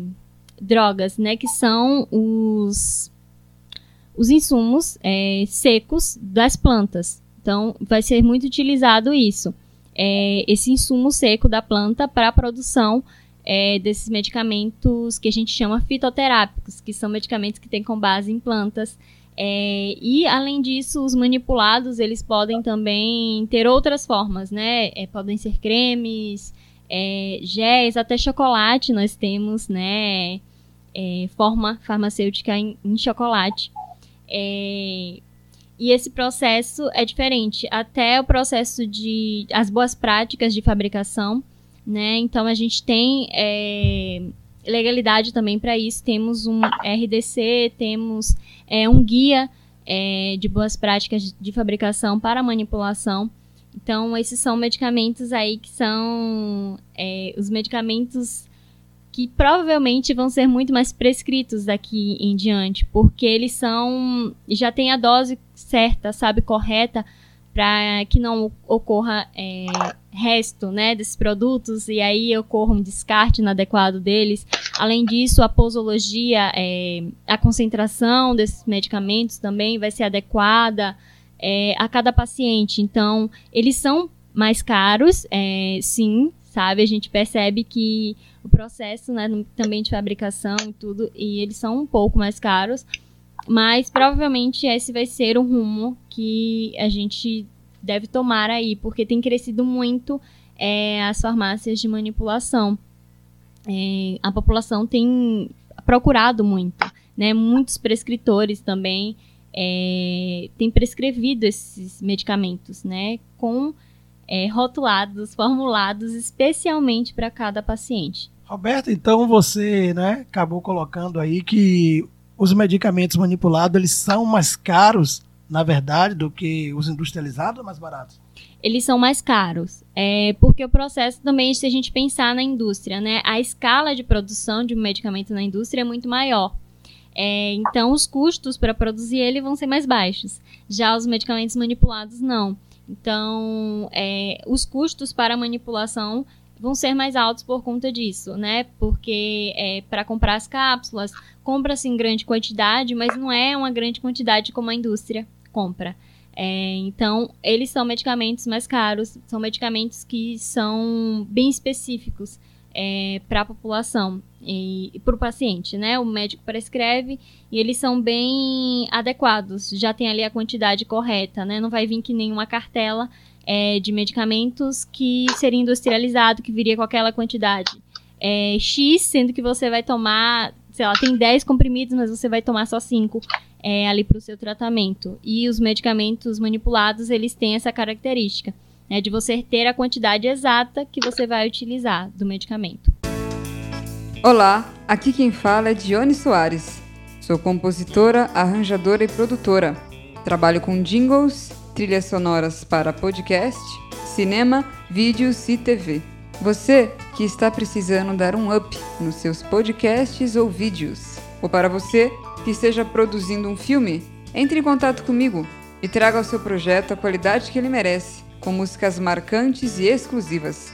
drogas, né, que são os, os insumos é, secos das plantas. Então, vai ser muito utilizado isso, é, esse insumo seco da planta para a produção É, desses medicamentos que a gente chama fitoterápicos, que são medicamentos que têm com base em plantas. É, e, além disso, os manipulados, eles podem também ter outras formas, né? É, podem ser cremes, é, géis, até chocolate nós temos, né? É, forma farmacêutica em, em chocolate. É, e esse processo é diferente. Até o processo de... as boas práticas de fabricação, né? Então, a gente tem é, legalidade também para isso. Temos um R D C, temos é, um guia é, de boas práticas de fabricação para manipulação. Então, esses são medicamentos aí que são é, os medicamentos que provavelmente vão ser muito mais prescritos daqui em diante, porque eles são, já tem a dose certa, sabe, correta, para que não ocorra é, resto, né, desses produtos, e aí ocorra um descarte inadequado deles. Além disso, a posologia, é, a concentração desses medicamentos também vai ser adequada é, a cada paciente. Então, eles são mais caros, é, sim, sabe? A gente percebe que o processo, né, também de fabricação e tudo, e eles são um pouco mais caros. Mas provavelmente esse vai ser o rumo que a gente deve tomar aí, porque tem crescido muito é, as farmácias de manipulação. É, a população tem procurado muito, né? Muitos prescritores também é, têm prescrevido esses medicamentos, né? Com é, rotulados, formulados especialmente para cada paciente. Roberta, então você, né, acabou colocando aí que os medicamentos manipulados, eles são mais caros, na verdade, do que os industrializados ou mais baratos? Eles são mais caros, é, porque o processo também, se a gente pensar na indústria, né, a escala de produção de um medicamento na indústria é muito maior. É, então, os custos para produzir ele vão ser mais baixos. Já os medicamentos manipulados, não. Então, é, os custos para a manipulação vão ser mais altos por conta disso, né? Porque é, para comprar as cápsulas, compra-se em grande quantidade, mas não é uma grande quantidade como a indústria compra. É, então, eles são medicamentos mais caros, são medicamentos que são bem específicos é, para a população e, e para o paciente, né? O médico prescreve e eles são bem adequados, já tem ali a quantidade correta, né? Não vai vir que nenhuma cartela É, de medicamentos que seria industrializado, que viria com aquela quantidade é, X, sendo que você vai tomar, sei lá, tem dez comprimidos, mas você vai tomar só cinco é, ali para o seu tratamento. E os medicamentos manipulados, eles têm essa característica, né, de você ter a quantidade exata que você vai utilizar do medicamento. Olá, aqui quem fala é Dione Soares. Sou compositora, arranjadora e produtora. Trabalho com jingles, trilhas sonoras para podcast, cinema, vídeos e T V. Você que está precisando dar um up nos seus podcasts ou vídeos, ou para você que esteja produzindo um filme, entre em contato comigo e traga ao seu projeto a qualidade que ele merece, com músicas marcantes e exclusivas.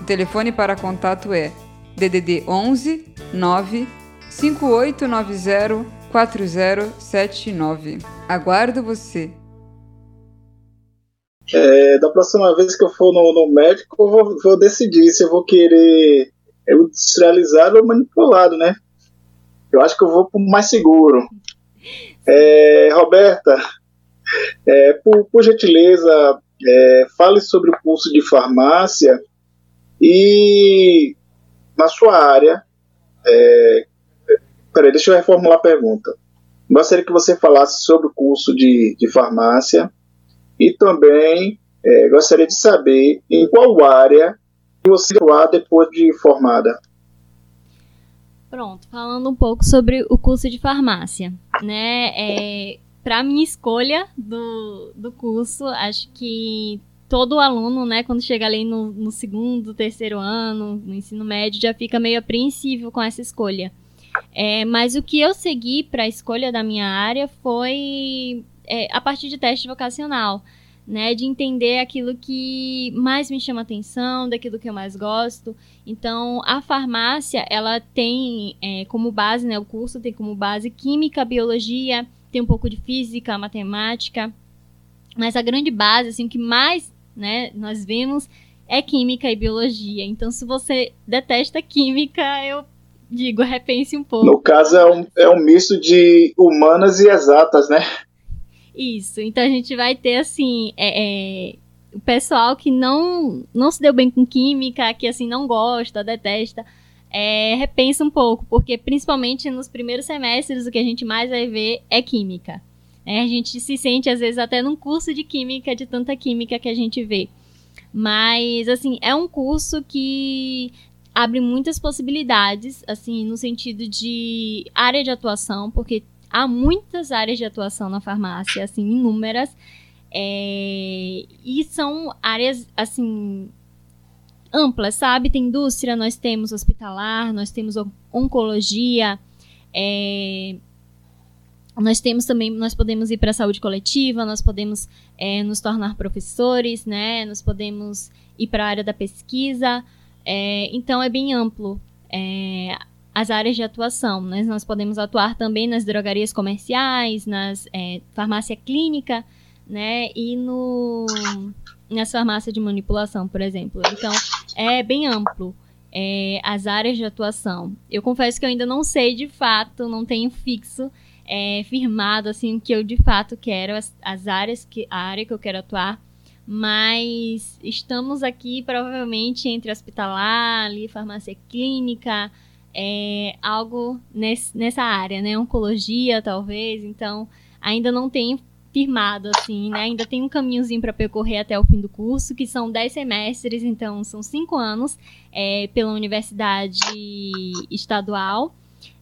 O telefone para contato é D D D onze nove cinco oito nove zero quatro zero sete nove. Aguardo você! É, da próxima vez que eu for no, no médico, eu vou, vou decidir se eu vou querer industrializado ou manipulado, né? Eu acho que eu vou pro mais seguro. É, Roberta, é, por, por gentileza, é, fale sobre o curso de farmácia e na sua área. É, peraí, deixa eu reformular a pergunta. Gostaria que você falasse sobre o curso de, de farmácia. E também é, gostaria de saber em qual área você atuar depois de formada. Pronto, falando um pouco sobre o curso de farmácia, né? É, para minha escolha do, do curso, acho que todo aluno, né, quando chega ali no, no segundo, terceiro ano, no ensino médio, já fica meio apreensivo com essa escolha. É, mas o que eu segui para a escolha da minha área foi é, a partir de teste vocacional, né, de entender aquilo que mais me chama atenção, daquilo que eu mais gosto. Então, a farmácia, ela tem é, como base, né, o curso tem como base química, biologia, tem um pouco de física, matemática, mas a grande base, assim, o que mais, né, nós vemos é química e biologia. Então, se você detesta química, eu digo, repense um pouco. No caso, é um, é um misto de humanas e exatas, né? Isso, então a gente vai ter, assim, é, é, o pessoal que não, não se deu bem com química, que, assim, não gosta, detesta, é, repensa um pouco, porque principalmente nos primeiros semestres o que a gente mais vai ver é química. É, a gente se sente, às vezes, até num curso de química, de tanta química que a gente vê. Mas, assim, é um curso que abre muitas possibilidades, assim, no sentido de área de atuação, porque há muitas áreas de atuação na farmácia, assim, inúmeras, é, e são áreas, assim, amplas, sabe? Tem indústria, nós temos hospitalar, nós temos oncologia, é, nós temos também, nós podemos ir para a saúde coletiva, nós podemos é, nos tornar professores, né? Nós podemos ir para a área da pesquisa. É, então, é bem amplo é, as áreas de atuação, né? Nós podemos atuar também nas drogarias comerciais, nas é, farmácia clínica, né? E no, nas farmácias de manipulação, por exemplo. Então, é bem amplo é, as áreas de atuação. Eu confesso que eu ainda não sei de fato, não tenho fixo, é, firmado, assim, que eu de fato quero, as, as áreas, que, a área que eu quero atuar. Mas estamos aqui provavelmente entre hospitalar, ali, farmácia clínica, é, algo nesse, nessa área, né? Oncologia, talvez. Então, ainda não tenho firmado, assim, né? Ainda tem um caminhozinho para percorrer até o fim do curso, que são dez semestres, então são cinco anos é, pela universidade estadual.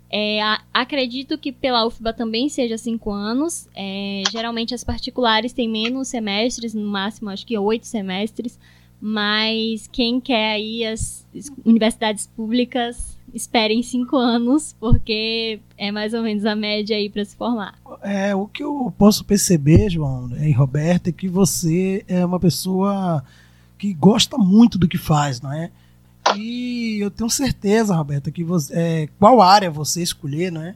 É, a, acredito que pela U F B A também seja cinco anos, é, geralmente as particulares têm menos semestres, no máximo acho que oito semestres, mas quem quer aí as universidades públicas, esperem cinco anos, porque é mais ou menos a média aí para se formar. É, o que eu posso perceber, João e Roberta, é que você é uma pessoa que gosta muito do que faz, não é? E eu tenho certeza, Roberta, que você, é, qual área você escolher, né,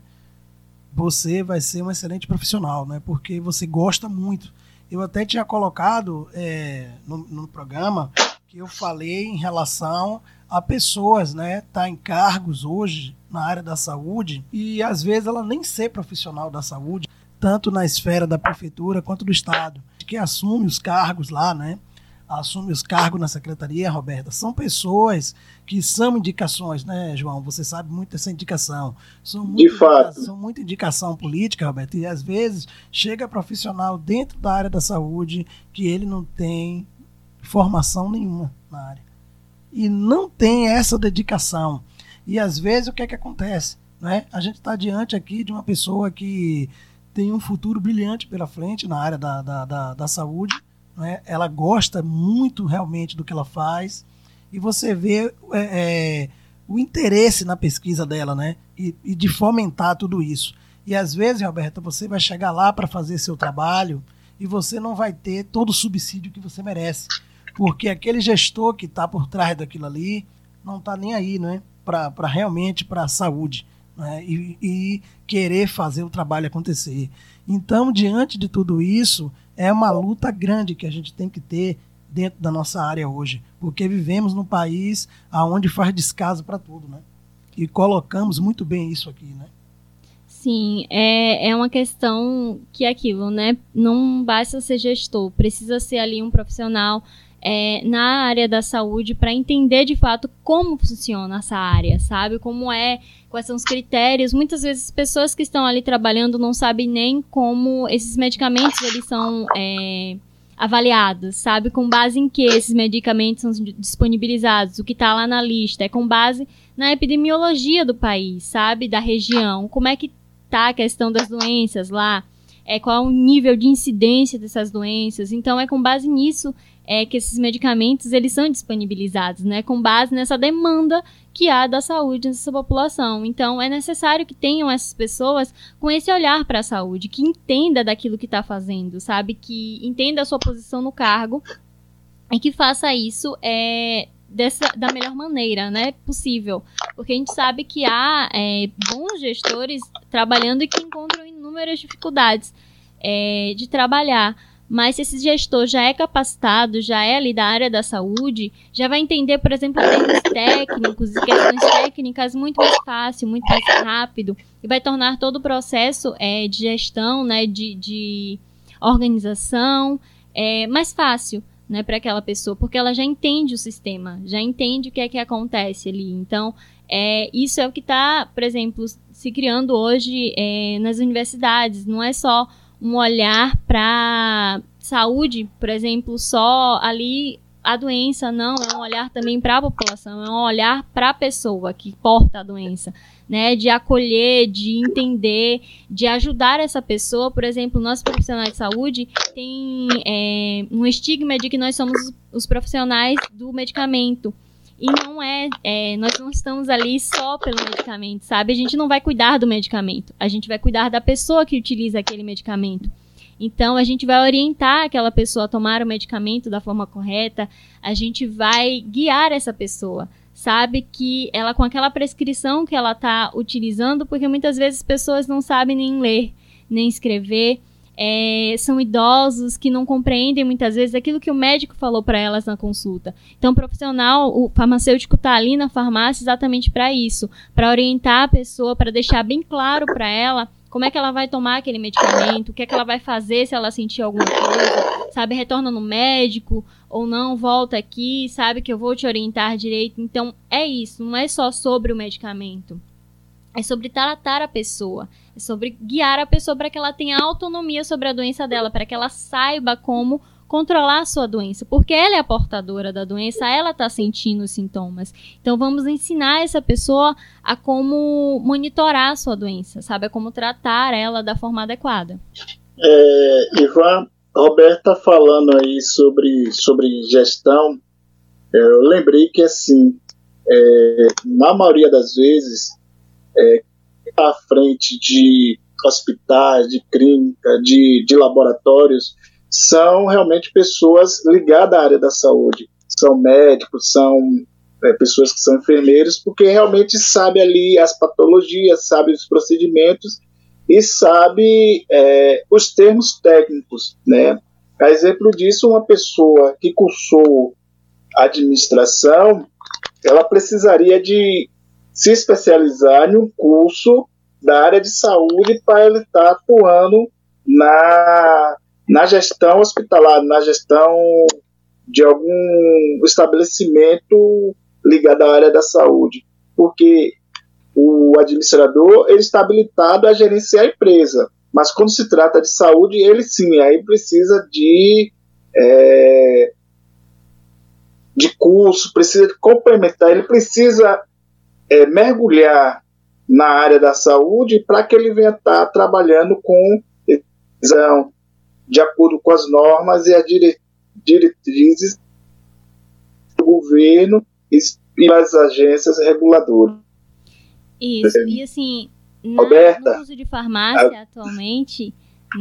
você vai ser um excelente profissional, né, porque você gosta muito. Eu até tinha colocado é, no, no programa que eu falei em relação a pessoas, né, tá em cargos hoje na área da saúde e às vezes ela nem ser profissional da saúde, tanto na esfera da prefeitura quanto do estado, que assume os cargos lá, né, assume os cargos na secretaria, Roberta, são pessoas que são indicações, né, João? Você sabe muito dessa indicação. São muito de fato. São muita indicação política, Roberta, e às vezes chega profissional dentro da área da saúde que ele não tem formação nenhuma na área. E não tem essa dedicação. E às vezes o que é que acontece? Né? A gente está diante aqui de uma pessoa que tem um futuro brilhante pela frente na área da, da, da, da saúde, ela gosta muito realmente do que ela faz e você vê é, é, o interesse na pesquisa dela, né? E, e de fomentar tudo isso. E às vezes, Roberta, você vai chegar lá para fazer seu trabalho e você não vai ter todo o subsídio que você merece, porque aquele gestor que está por trás daquilo ali não está nem aí, né? Para para realmente para a saúde, né? E, e querer fazer o trabalho acontecer. Então, diante de tudo isso, é uma luta grande que a gente tem que ter dentro da nossa área hoje, porque vivemos num país onde faz descaso para tudo, né? E colocamos muito bem isso aqui, né? Sim, é, é uma questão que é aquilo, né? Não basta ser gestor, precisa ser ali um profissional é, na área da saúde para entender de fato como funciona essa área, sabe? Como é, quais são os critérios. Muitas vezes as pessoas que estão ali trabalhando não sabem nem como esses medicamentos eles são é, avaliados, sabe? Com base em que esses medicamentos são disponibilizados, o que está lá na lista, é com base na epidemiologia do país, sabe? Da região, como é que está a questão das doenças lá, é, qual é o nível de incidência dessas doenças. Então, é com base nisso é, que esses medicamentos eles são disponibilizados, né, com base nessa demanda que há da saúde nessa população. Então, é necessário que tenham essas pessoas com esse olhar para a saúde, que entenda daquilo que está fazendo, sabe, que entenda a sua posição no cargo e que faça isso é, dessa, da melhor maneira, né, possível. Porque a gente sabe que há é, bons gestores trabalhando e que encontram inúmeras dificuldades é, de trabalhar. Mas se esse gestor já é capacitado, já é ali da área da saúde, já vai entender, por exemplo, termos técnicos e questões técnicas muito mais fácil, muito mais rápido, e vai tornar todo o processo é, de gestão, né, de, de organização é, mais fácil, né, para aquela pessoa, porque ela já entende o sistema, já entende o que é que acontece ali. Então, é, isso é o que está, por exemplo, se criando hoje é, nas universidades. Não é só um olhar para saúde, por exemplo, só ali a doença, não, é um olhar também para a população, é um olhar para a pessoa que porta a doença, né, de acolher, de entender, de ajudar essa pessoa. Por exemplo, nós profissionais de saúde tem é, um estigma de que nós somos os profissionais do medicamento, e não é, é, nós não estamos ali só pelo medicamento, sabe, a gente não vai cuidar do medicamento, a gente vai cuidar da pessoa que utiliza aquele medicamento. Então, a gente vai orientar aquela pessoa a tomar o medicamento da forma correta, a gente vai guiar essa pessoa, sabe, que ela, com aquela prescrição que ela está utilizando, porque muitas vezes pessoas não sabem nem ler, nem escrever, é, são idosos que não compreendem muitas vezes aquilo que o médico falou para elas na consulta. Então, o profissional, o farmacêutico está ali na farmácia exatamente para isso, para orientar a pessoa, para deixar bem claro para ela como é que ela vai tomar aquele medicamento, o que é que ela vai fazer se ela sentir alguma coisa, sabe, retorna no médico ou não, volta aqui, sabe, que eu vou te orientar direito. Então, é isso, não é só sobre o medicamento, é sobre tratar a pessoa, é sobre guiar a pessoa para que ela tenha autonomia sobre a doença dela, para que ela saiba como controlar a sua doença, porque ela é a portadora da doença, ela está sentindo os sintomas. Então, vamos ensinar essa pessoa a como monitorar a sua doença, sabe, a como tratar ela da forma adequada. É, Ivan, Roberta falando aí sobre, sobre gestão, eu lembrei que, assim, é, na maioria das vezes, é, à frente de hospitais, de clínica, de, de laboratórios, são realmente pessoas ligadas à área da saúde, são médicos, são é, pessoas que são enfermeiros, porque realmente sabe ali as patologias, sabe os procedimentos e sabe é, os termos técnicos, né? A exemplo disso, uma pessoa que cursou administração, ela precisaria de se especializar em um curso da área de saúde para ele estar atuando na na gestão hospitalar, na gestão de algum estabelecimento ligado à área da saúde, porque o administrador ele está habilitado a gerenciar a empresa, mas quando se trata de saúde, ele sim, aí precisa de, é, de curso, precisa de complementar, ele precisa é, mergulhar na área da saúde para que ele venha estar trabalhando com visão, de acordo com as normas e as diretrizes do governo e das agências reguladoras. Isso, e assim, na, Roberta, no uso de farmácia a... atualmente,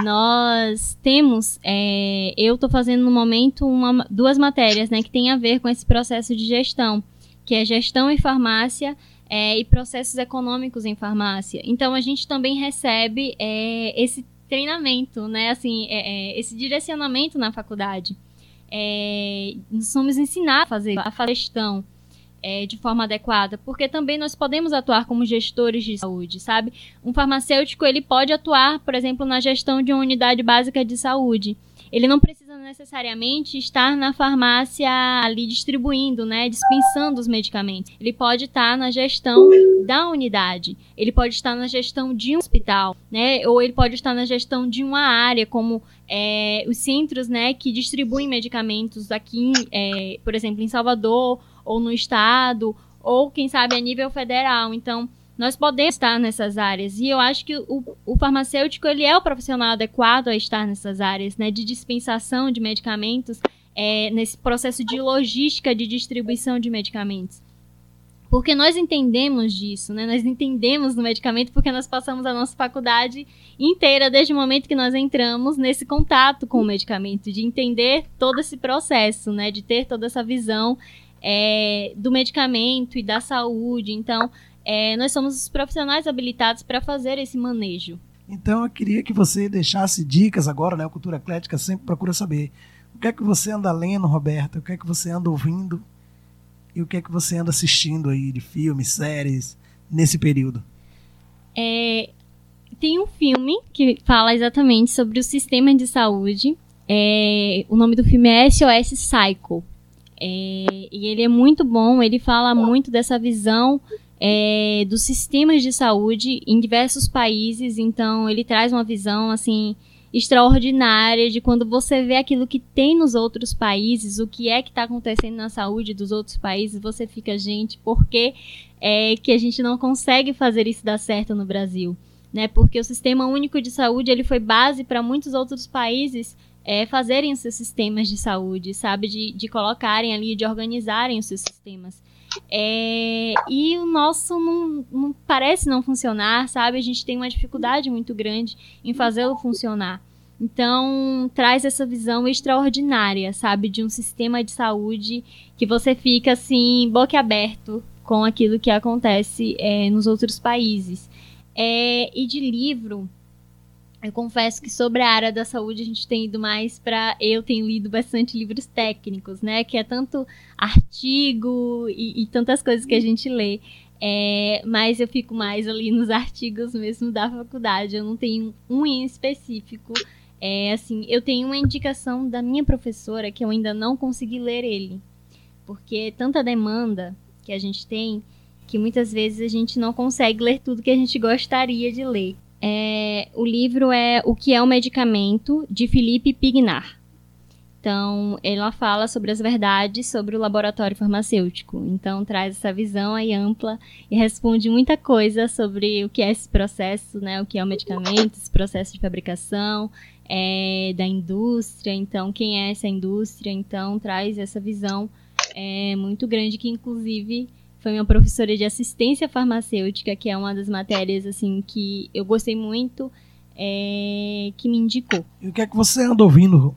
nós temos, é, eu estou fazendo no momento uma, duas matérias, né, que tem a ver com esse processo de gestão, que é gestão em farmácia, é, e processos econômicos em farmácia. Então, a gente também recebe é, esse treinamento, né, assim, é, é, esse direcionamento na faculdade. É, nós somos ensinados a fazer a gestão é, de forma adequada, porque também nós podemos atuar como gestores de saúde, sabe? Um farmacêutico, ele pode atuar, por exemplo, na gestão de uma unidade básica de saúde. Ele não precisa necessariamente estar na farmácia ali distribuindo, né, dispensando os medicamentos. Ele pode estar na gestão da unidade, ele pode estar na gestão de um hospital, né, ou ele pode estar na gestão de uma área, como é, os centros, né, que distribuem medicamentos aqui, é, por exemplo, em Salvador, ou no estado, ou quem sabe a nível federal. Então, nós podemos estar nessas áreas. E eu acho que o, o farmacêutico, ele é o profissional adequado a estar nessas áreas, né, de dispensação de medicamentos, é, nesse processo de logística de distribuição de medicamentos. Porque nós entendemos disso, né? Nós entendemos do medicamento porque nós passamos a nossa faculdade inteira, desde o momento que nós entramos, nesse contato com o medicamento, de entender todo esse processo, né? De ter toda essa visão é, do medicamento e da saúde. Então, é, nós somos os profissionais habilitados para fazer esse manejo. Então, eu queria que você deixasse dicas agora, né? A Cultura Eclética sempre procura saber o que é que você anda lendo, Roberta, o que é que você anda ouvindo, e o que é que você anda assistindo aí de filmes, séries, nesse período? É, tem um filme que fala exatamente sobre o sistema de saúde. É, o nome do filme é S O S Psycho. É, e ele é muito bom, ele fala muito dessa visão é, dos sistemas de saúde em diversos países. Então, ele traz uma visão assim extraordinária de quando você vê aquilo que tem nos outros países, o que é que está acontecendo na saúde dos outros países, você fica, gente, por que é que a gente não consegue fazer isso dar certo no Brasil? Né? Porque o Sistema Único de Saúde, ele foi base para muitos outros países é, fazerem os seus sistemas de saúde, sabe? De, de colocarem ali, de organizarem os seus sistemas. É, e o nosso não, não parece não funcionar, sabe? A gente tem uma dificuldade muito grande em fazê-lo funcionar. Então, traz essa visão extraordinária, sabe? De um sistema de saúde que você fica, assim, boquiaberto com aquilo que acontece é, nos outros países. É, e de livro, eu confesso que sobre a área da saúde a gente tem ido mais para... Eu tenho lido bastante livros técnicos, né? Que é tanto artigo e, e tantas coisas que a gente lê. É, mas eu fico mais ali nos artigos mesmo da faculdade. Eu não tenho um em específico. É, assim, eu tenho uma indicação da minha professora que eu ainda não consegui ler ele. Porque é tanta demanda que a gente tem que muitas vezes a gente não consegue ler tudo que a gente gostaria de ler. É, o livro é O que é o Medicamento, de Felipe Pignar. Então, ela fala sobre as verdades sobre o laboratório farmacêutico. Então, traz essa visão aí ampla e responde muita coisa sobre o que é esse processo, né? O que é o medicamento, esse processo de fabricação, é, da indústria. Então, quem é essa indústria? Então, traz essa visão é, muito grande que, inclusive... Foi minha professora de assistência farmacêutica, que é uma das matérias assim, que eu gostei muito, é, que me indicou. E o que é que você anda ouvindo?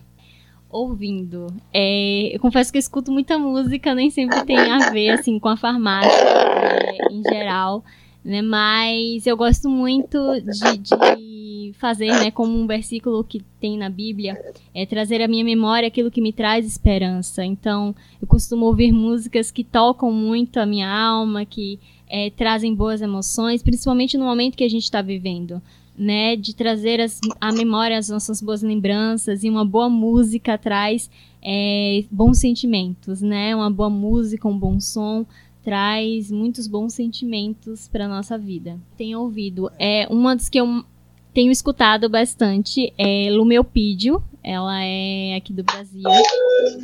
Ouvindo. É, eu confesso que eu escuto muita música, nem sempre tem a ver assim, com a farmácia é, em geral, né? Mas eu gosto muito de, de fazer, né, como um versículo que tem na Bíblia, é trazer à minha memória aquilo que me traz esperança. Então, eu costumo ouvir músicas que tocam muito a minha alma, que é, trazem boas emoções, principalmente no momento que a gente está vivendo, né, de trazer as, à memória as nossas boas lembranças, e uma boa música traz é, bons sentimentos, né, uma boa música, um bom som, traz muitos bons sentimentos para nossa vida. Tenho ouvido. É, uma das que eu tenho escutado bastante é Lumeopídio. Ela é aqui do Brasil.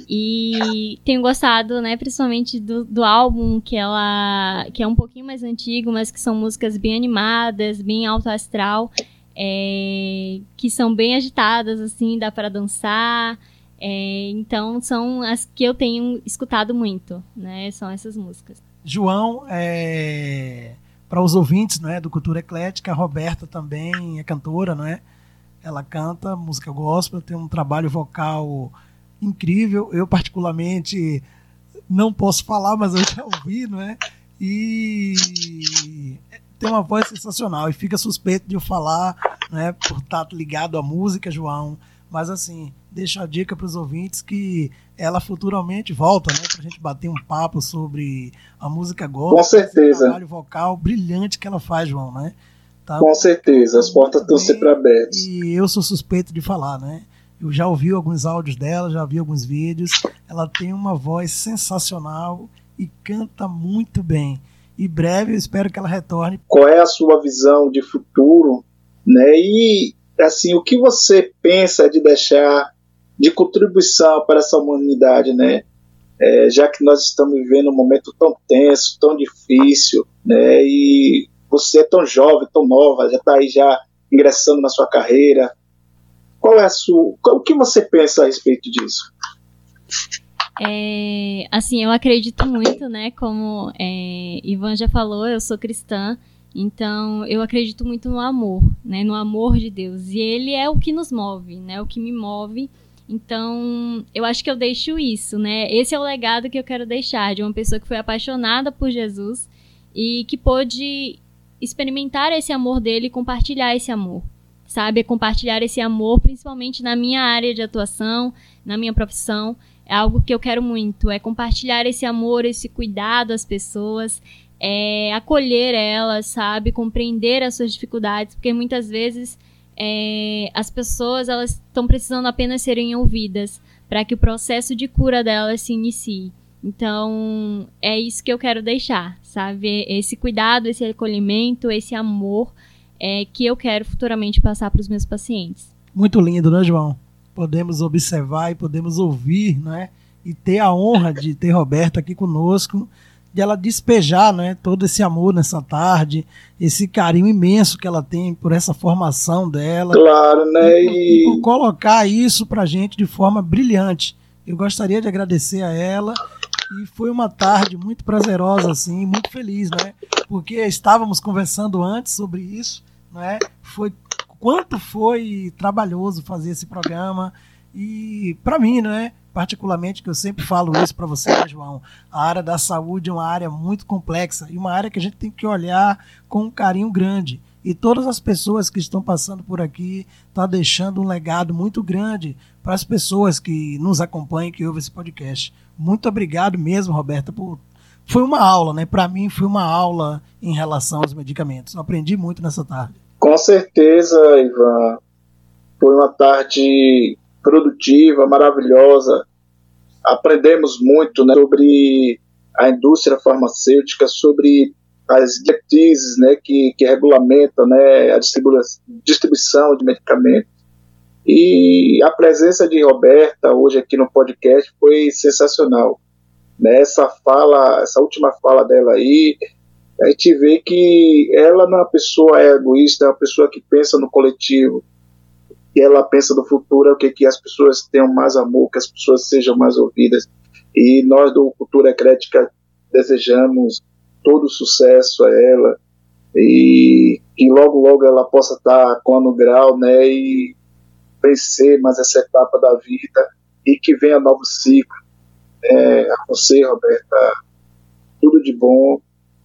E tenho gostado, né, principalmente do, do álbum que ela que é um pouquinho mais antigo, mas que são músicas bem animadas, bem alto astral, é, que são bem agitadas, assim, dá para dançar. É, então, são as que eu tenho escutado muito, né? São essas músicas. João, é, para os ouvintes, não é, do Cultura Eclética, a Roberta também é cantora, não é? Ela canta música gospel, tem um trabalho vocal incrível. Eu, particularmente, não posso falar, mas eu já ouvi, não é? E tem uma voz sensacional. E fica suspeito de eu falar, não é, por estar ligado à música, João. Mas, assim, deixo a dica para os ouvintes que ela futuramente volta, né, para a gente bater um papo sobre a música gospel. Com certeza. O trabalho vocal brilhante que ela faz, João, né? Tá? Com certeza, as portas estão sempre abertas. E eu sou suspeito de falar, né? Eu já ouvi alguns áudios dela, já vi alguns vídeos. Ela tem uma voz sensacional e canta muito bem. Em breve, eu espero que ela retorne. Qual é a sua visão de futuro, né? E, assim, o que você pensa de deixar de contribuição para essa humanidade, né? É, já que nós estamos vivendo um momento tão tenso, tão difícil, né? E Você é tão jovem, tão nova, já está aí já ingressando na sua carreira. Qual é a sua, qual, o que você pensa a respeito disso? É, assim, eu acredito muito, né? Como é, Ivan já falou, eu sou cristã, então eu acredito muito no amor, né? No amor de Deus. E ele é o que nos move, né? O que me move. Então, eu acho que eu deixo isso, né? Esse é o legado que eu quero deixar de uma pessoa que foi apaixonada por Jesus e que pôde experimentar esse amor dele e compartilhar esse amor, sabe? Compartilhar esse amor, principalmente na minha área de atuação, na minha profissão, é algo que eu quero muito, é compartilhar esse amor, esse cuidado às pessoas, é acolher elas, sabe? Compreender as suas dificuldades, porque muitas vezes... É, as pessoas elas estão precisando apenas serem ouvidas para que o processo de cura delas se inicie. Então, é isso que eu quero deixar, sabe? Esse cuidado, esse acolhimento, esse amor é, que eu quero futuramente passar para os meus pacientes. Muito lindo, né, João? Podemos observar e podemos ouvir, né? E ter a honra de ter Roberta aqui conosco, de ela despejar, né, todo esse amor nessa tarde, esse carinho imenso que ela tem por essa formação dela. Claro, né? E, e por colocar isso pra gente de forma brilhante. Eu gostaria de agradecer a ela e foi uma tarde muito prazerosa, assim, muito feliz, né? Porque estávamos conversando antes sobre isso, né? Foi quanto foi trabalhoso fazer esse programa e pra mim, né? Particularmente, que eu sempre falo isso para você, né, João, a área da saúde é uma área muito complexa e uma área que a gente tem que olhar com um carinho grande. E todas as pessoas que estão passando por aqui estão deixando um legado muito grande para as pessoas que nos acompanham, que ouvem esse podcast. Muito obrigado mesmo, Roberta, por... Foi uma aula, né? Para mim foi uma aula em relação aos medicamentos. Eu aprendi muito nessa tarde. Com certeza, Ivan. Foi uma tarde... produtiva, maravilhosa. Aprendemos muito, né, sobre a indústria farmacêutica, sobre as diretrizes, né, que, que regulamentam, né, a distribuição de medicamentos. E a presença de Roberta hoje aqui no podcast foi sensacional. Né, essa fala, essa última fala dela aí, a gente vê que ela não é uma pessoa egoísta, é uma pessoa que pensa no coletivo. E ela pensa no futuro, é o que, que as pessoas tenham mais amor, que as pessoas sejam mais ouvidas. E nós do Cultura Crítica desejamos todo sucesso a ela e que logo, logo ela possa estar com o grau, né, e vencer mais essa etapa da vida e que venha novo ciclo. É, a você, Roberta, tudo de bom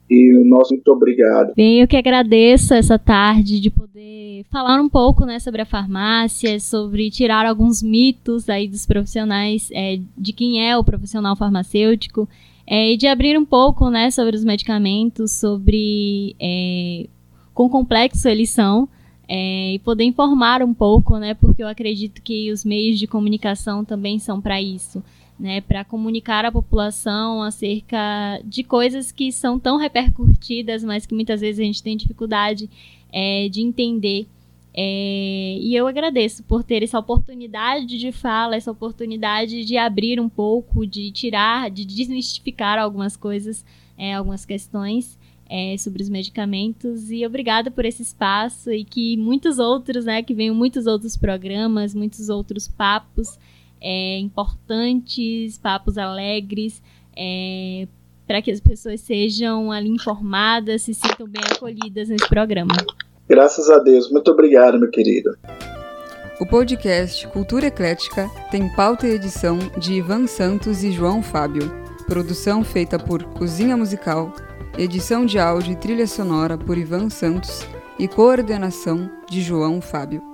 e o nosso muito obrigado. Bem, eu que agradeço essa tarde de poder falar um pouco, né, sobre a farmácia, sobre tirar alguns mitos aí dos profissionais, é, de quem é o profissional farmacêutico, é, e de abrir um pouco, né, sobre os medicamentos, sobre é, quão complexo eles são, é, e poder informar um pouco, né, porque eu acredito que os meios de comunicação também são para isso, né, para comunicar à população acerca de coisas que são tão repercutidas, mas que muitas vezes a gente tem dificuldade É, de entender, é, e eu agradeço por ter essa oportunidade de fala, essa oportunidade de abrir um pouco, de tirar, de desmistificar algumas coisas, é, algumas questões é, sobre os medicamentos, e obrigada por esse espaço e que muitos outros, né, que venham muitos outros programas, muitos outros papos é, importantes, papos alegres, é, para que as pessoas sejam ali informadas, se sintam bem acolhidas nesse programa. Graças a Deus. Muito obrigado, meu querido. O podcast Cultura Eclética tem pauta e edição de Ivan Santos e João Fábio. Produção feita por Cozinha Musical, edição de áudio e trilha sonora por Ivan Santos e coordenação de João Fábio.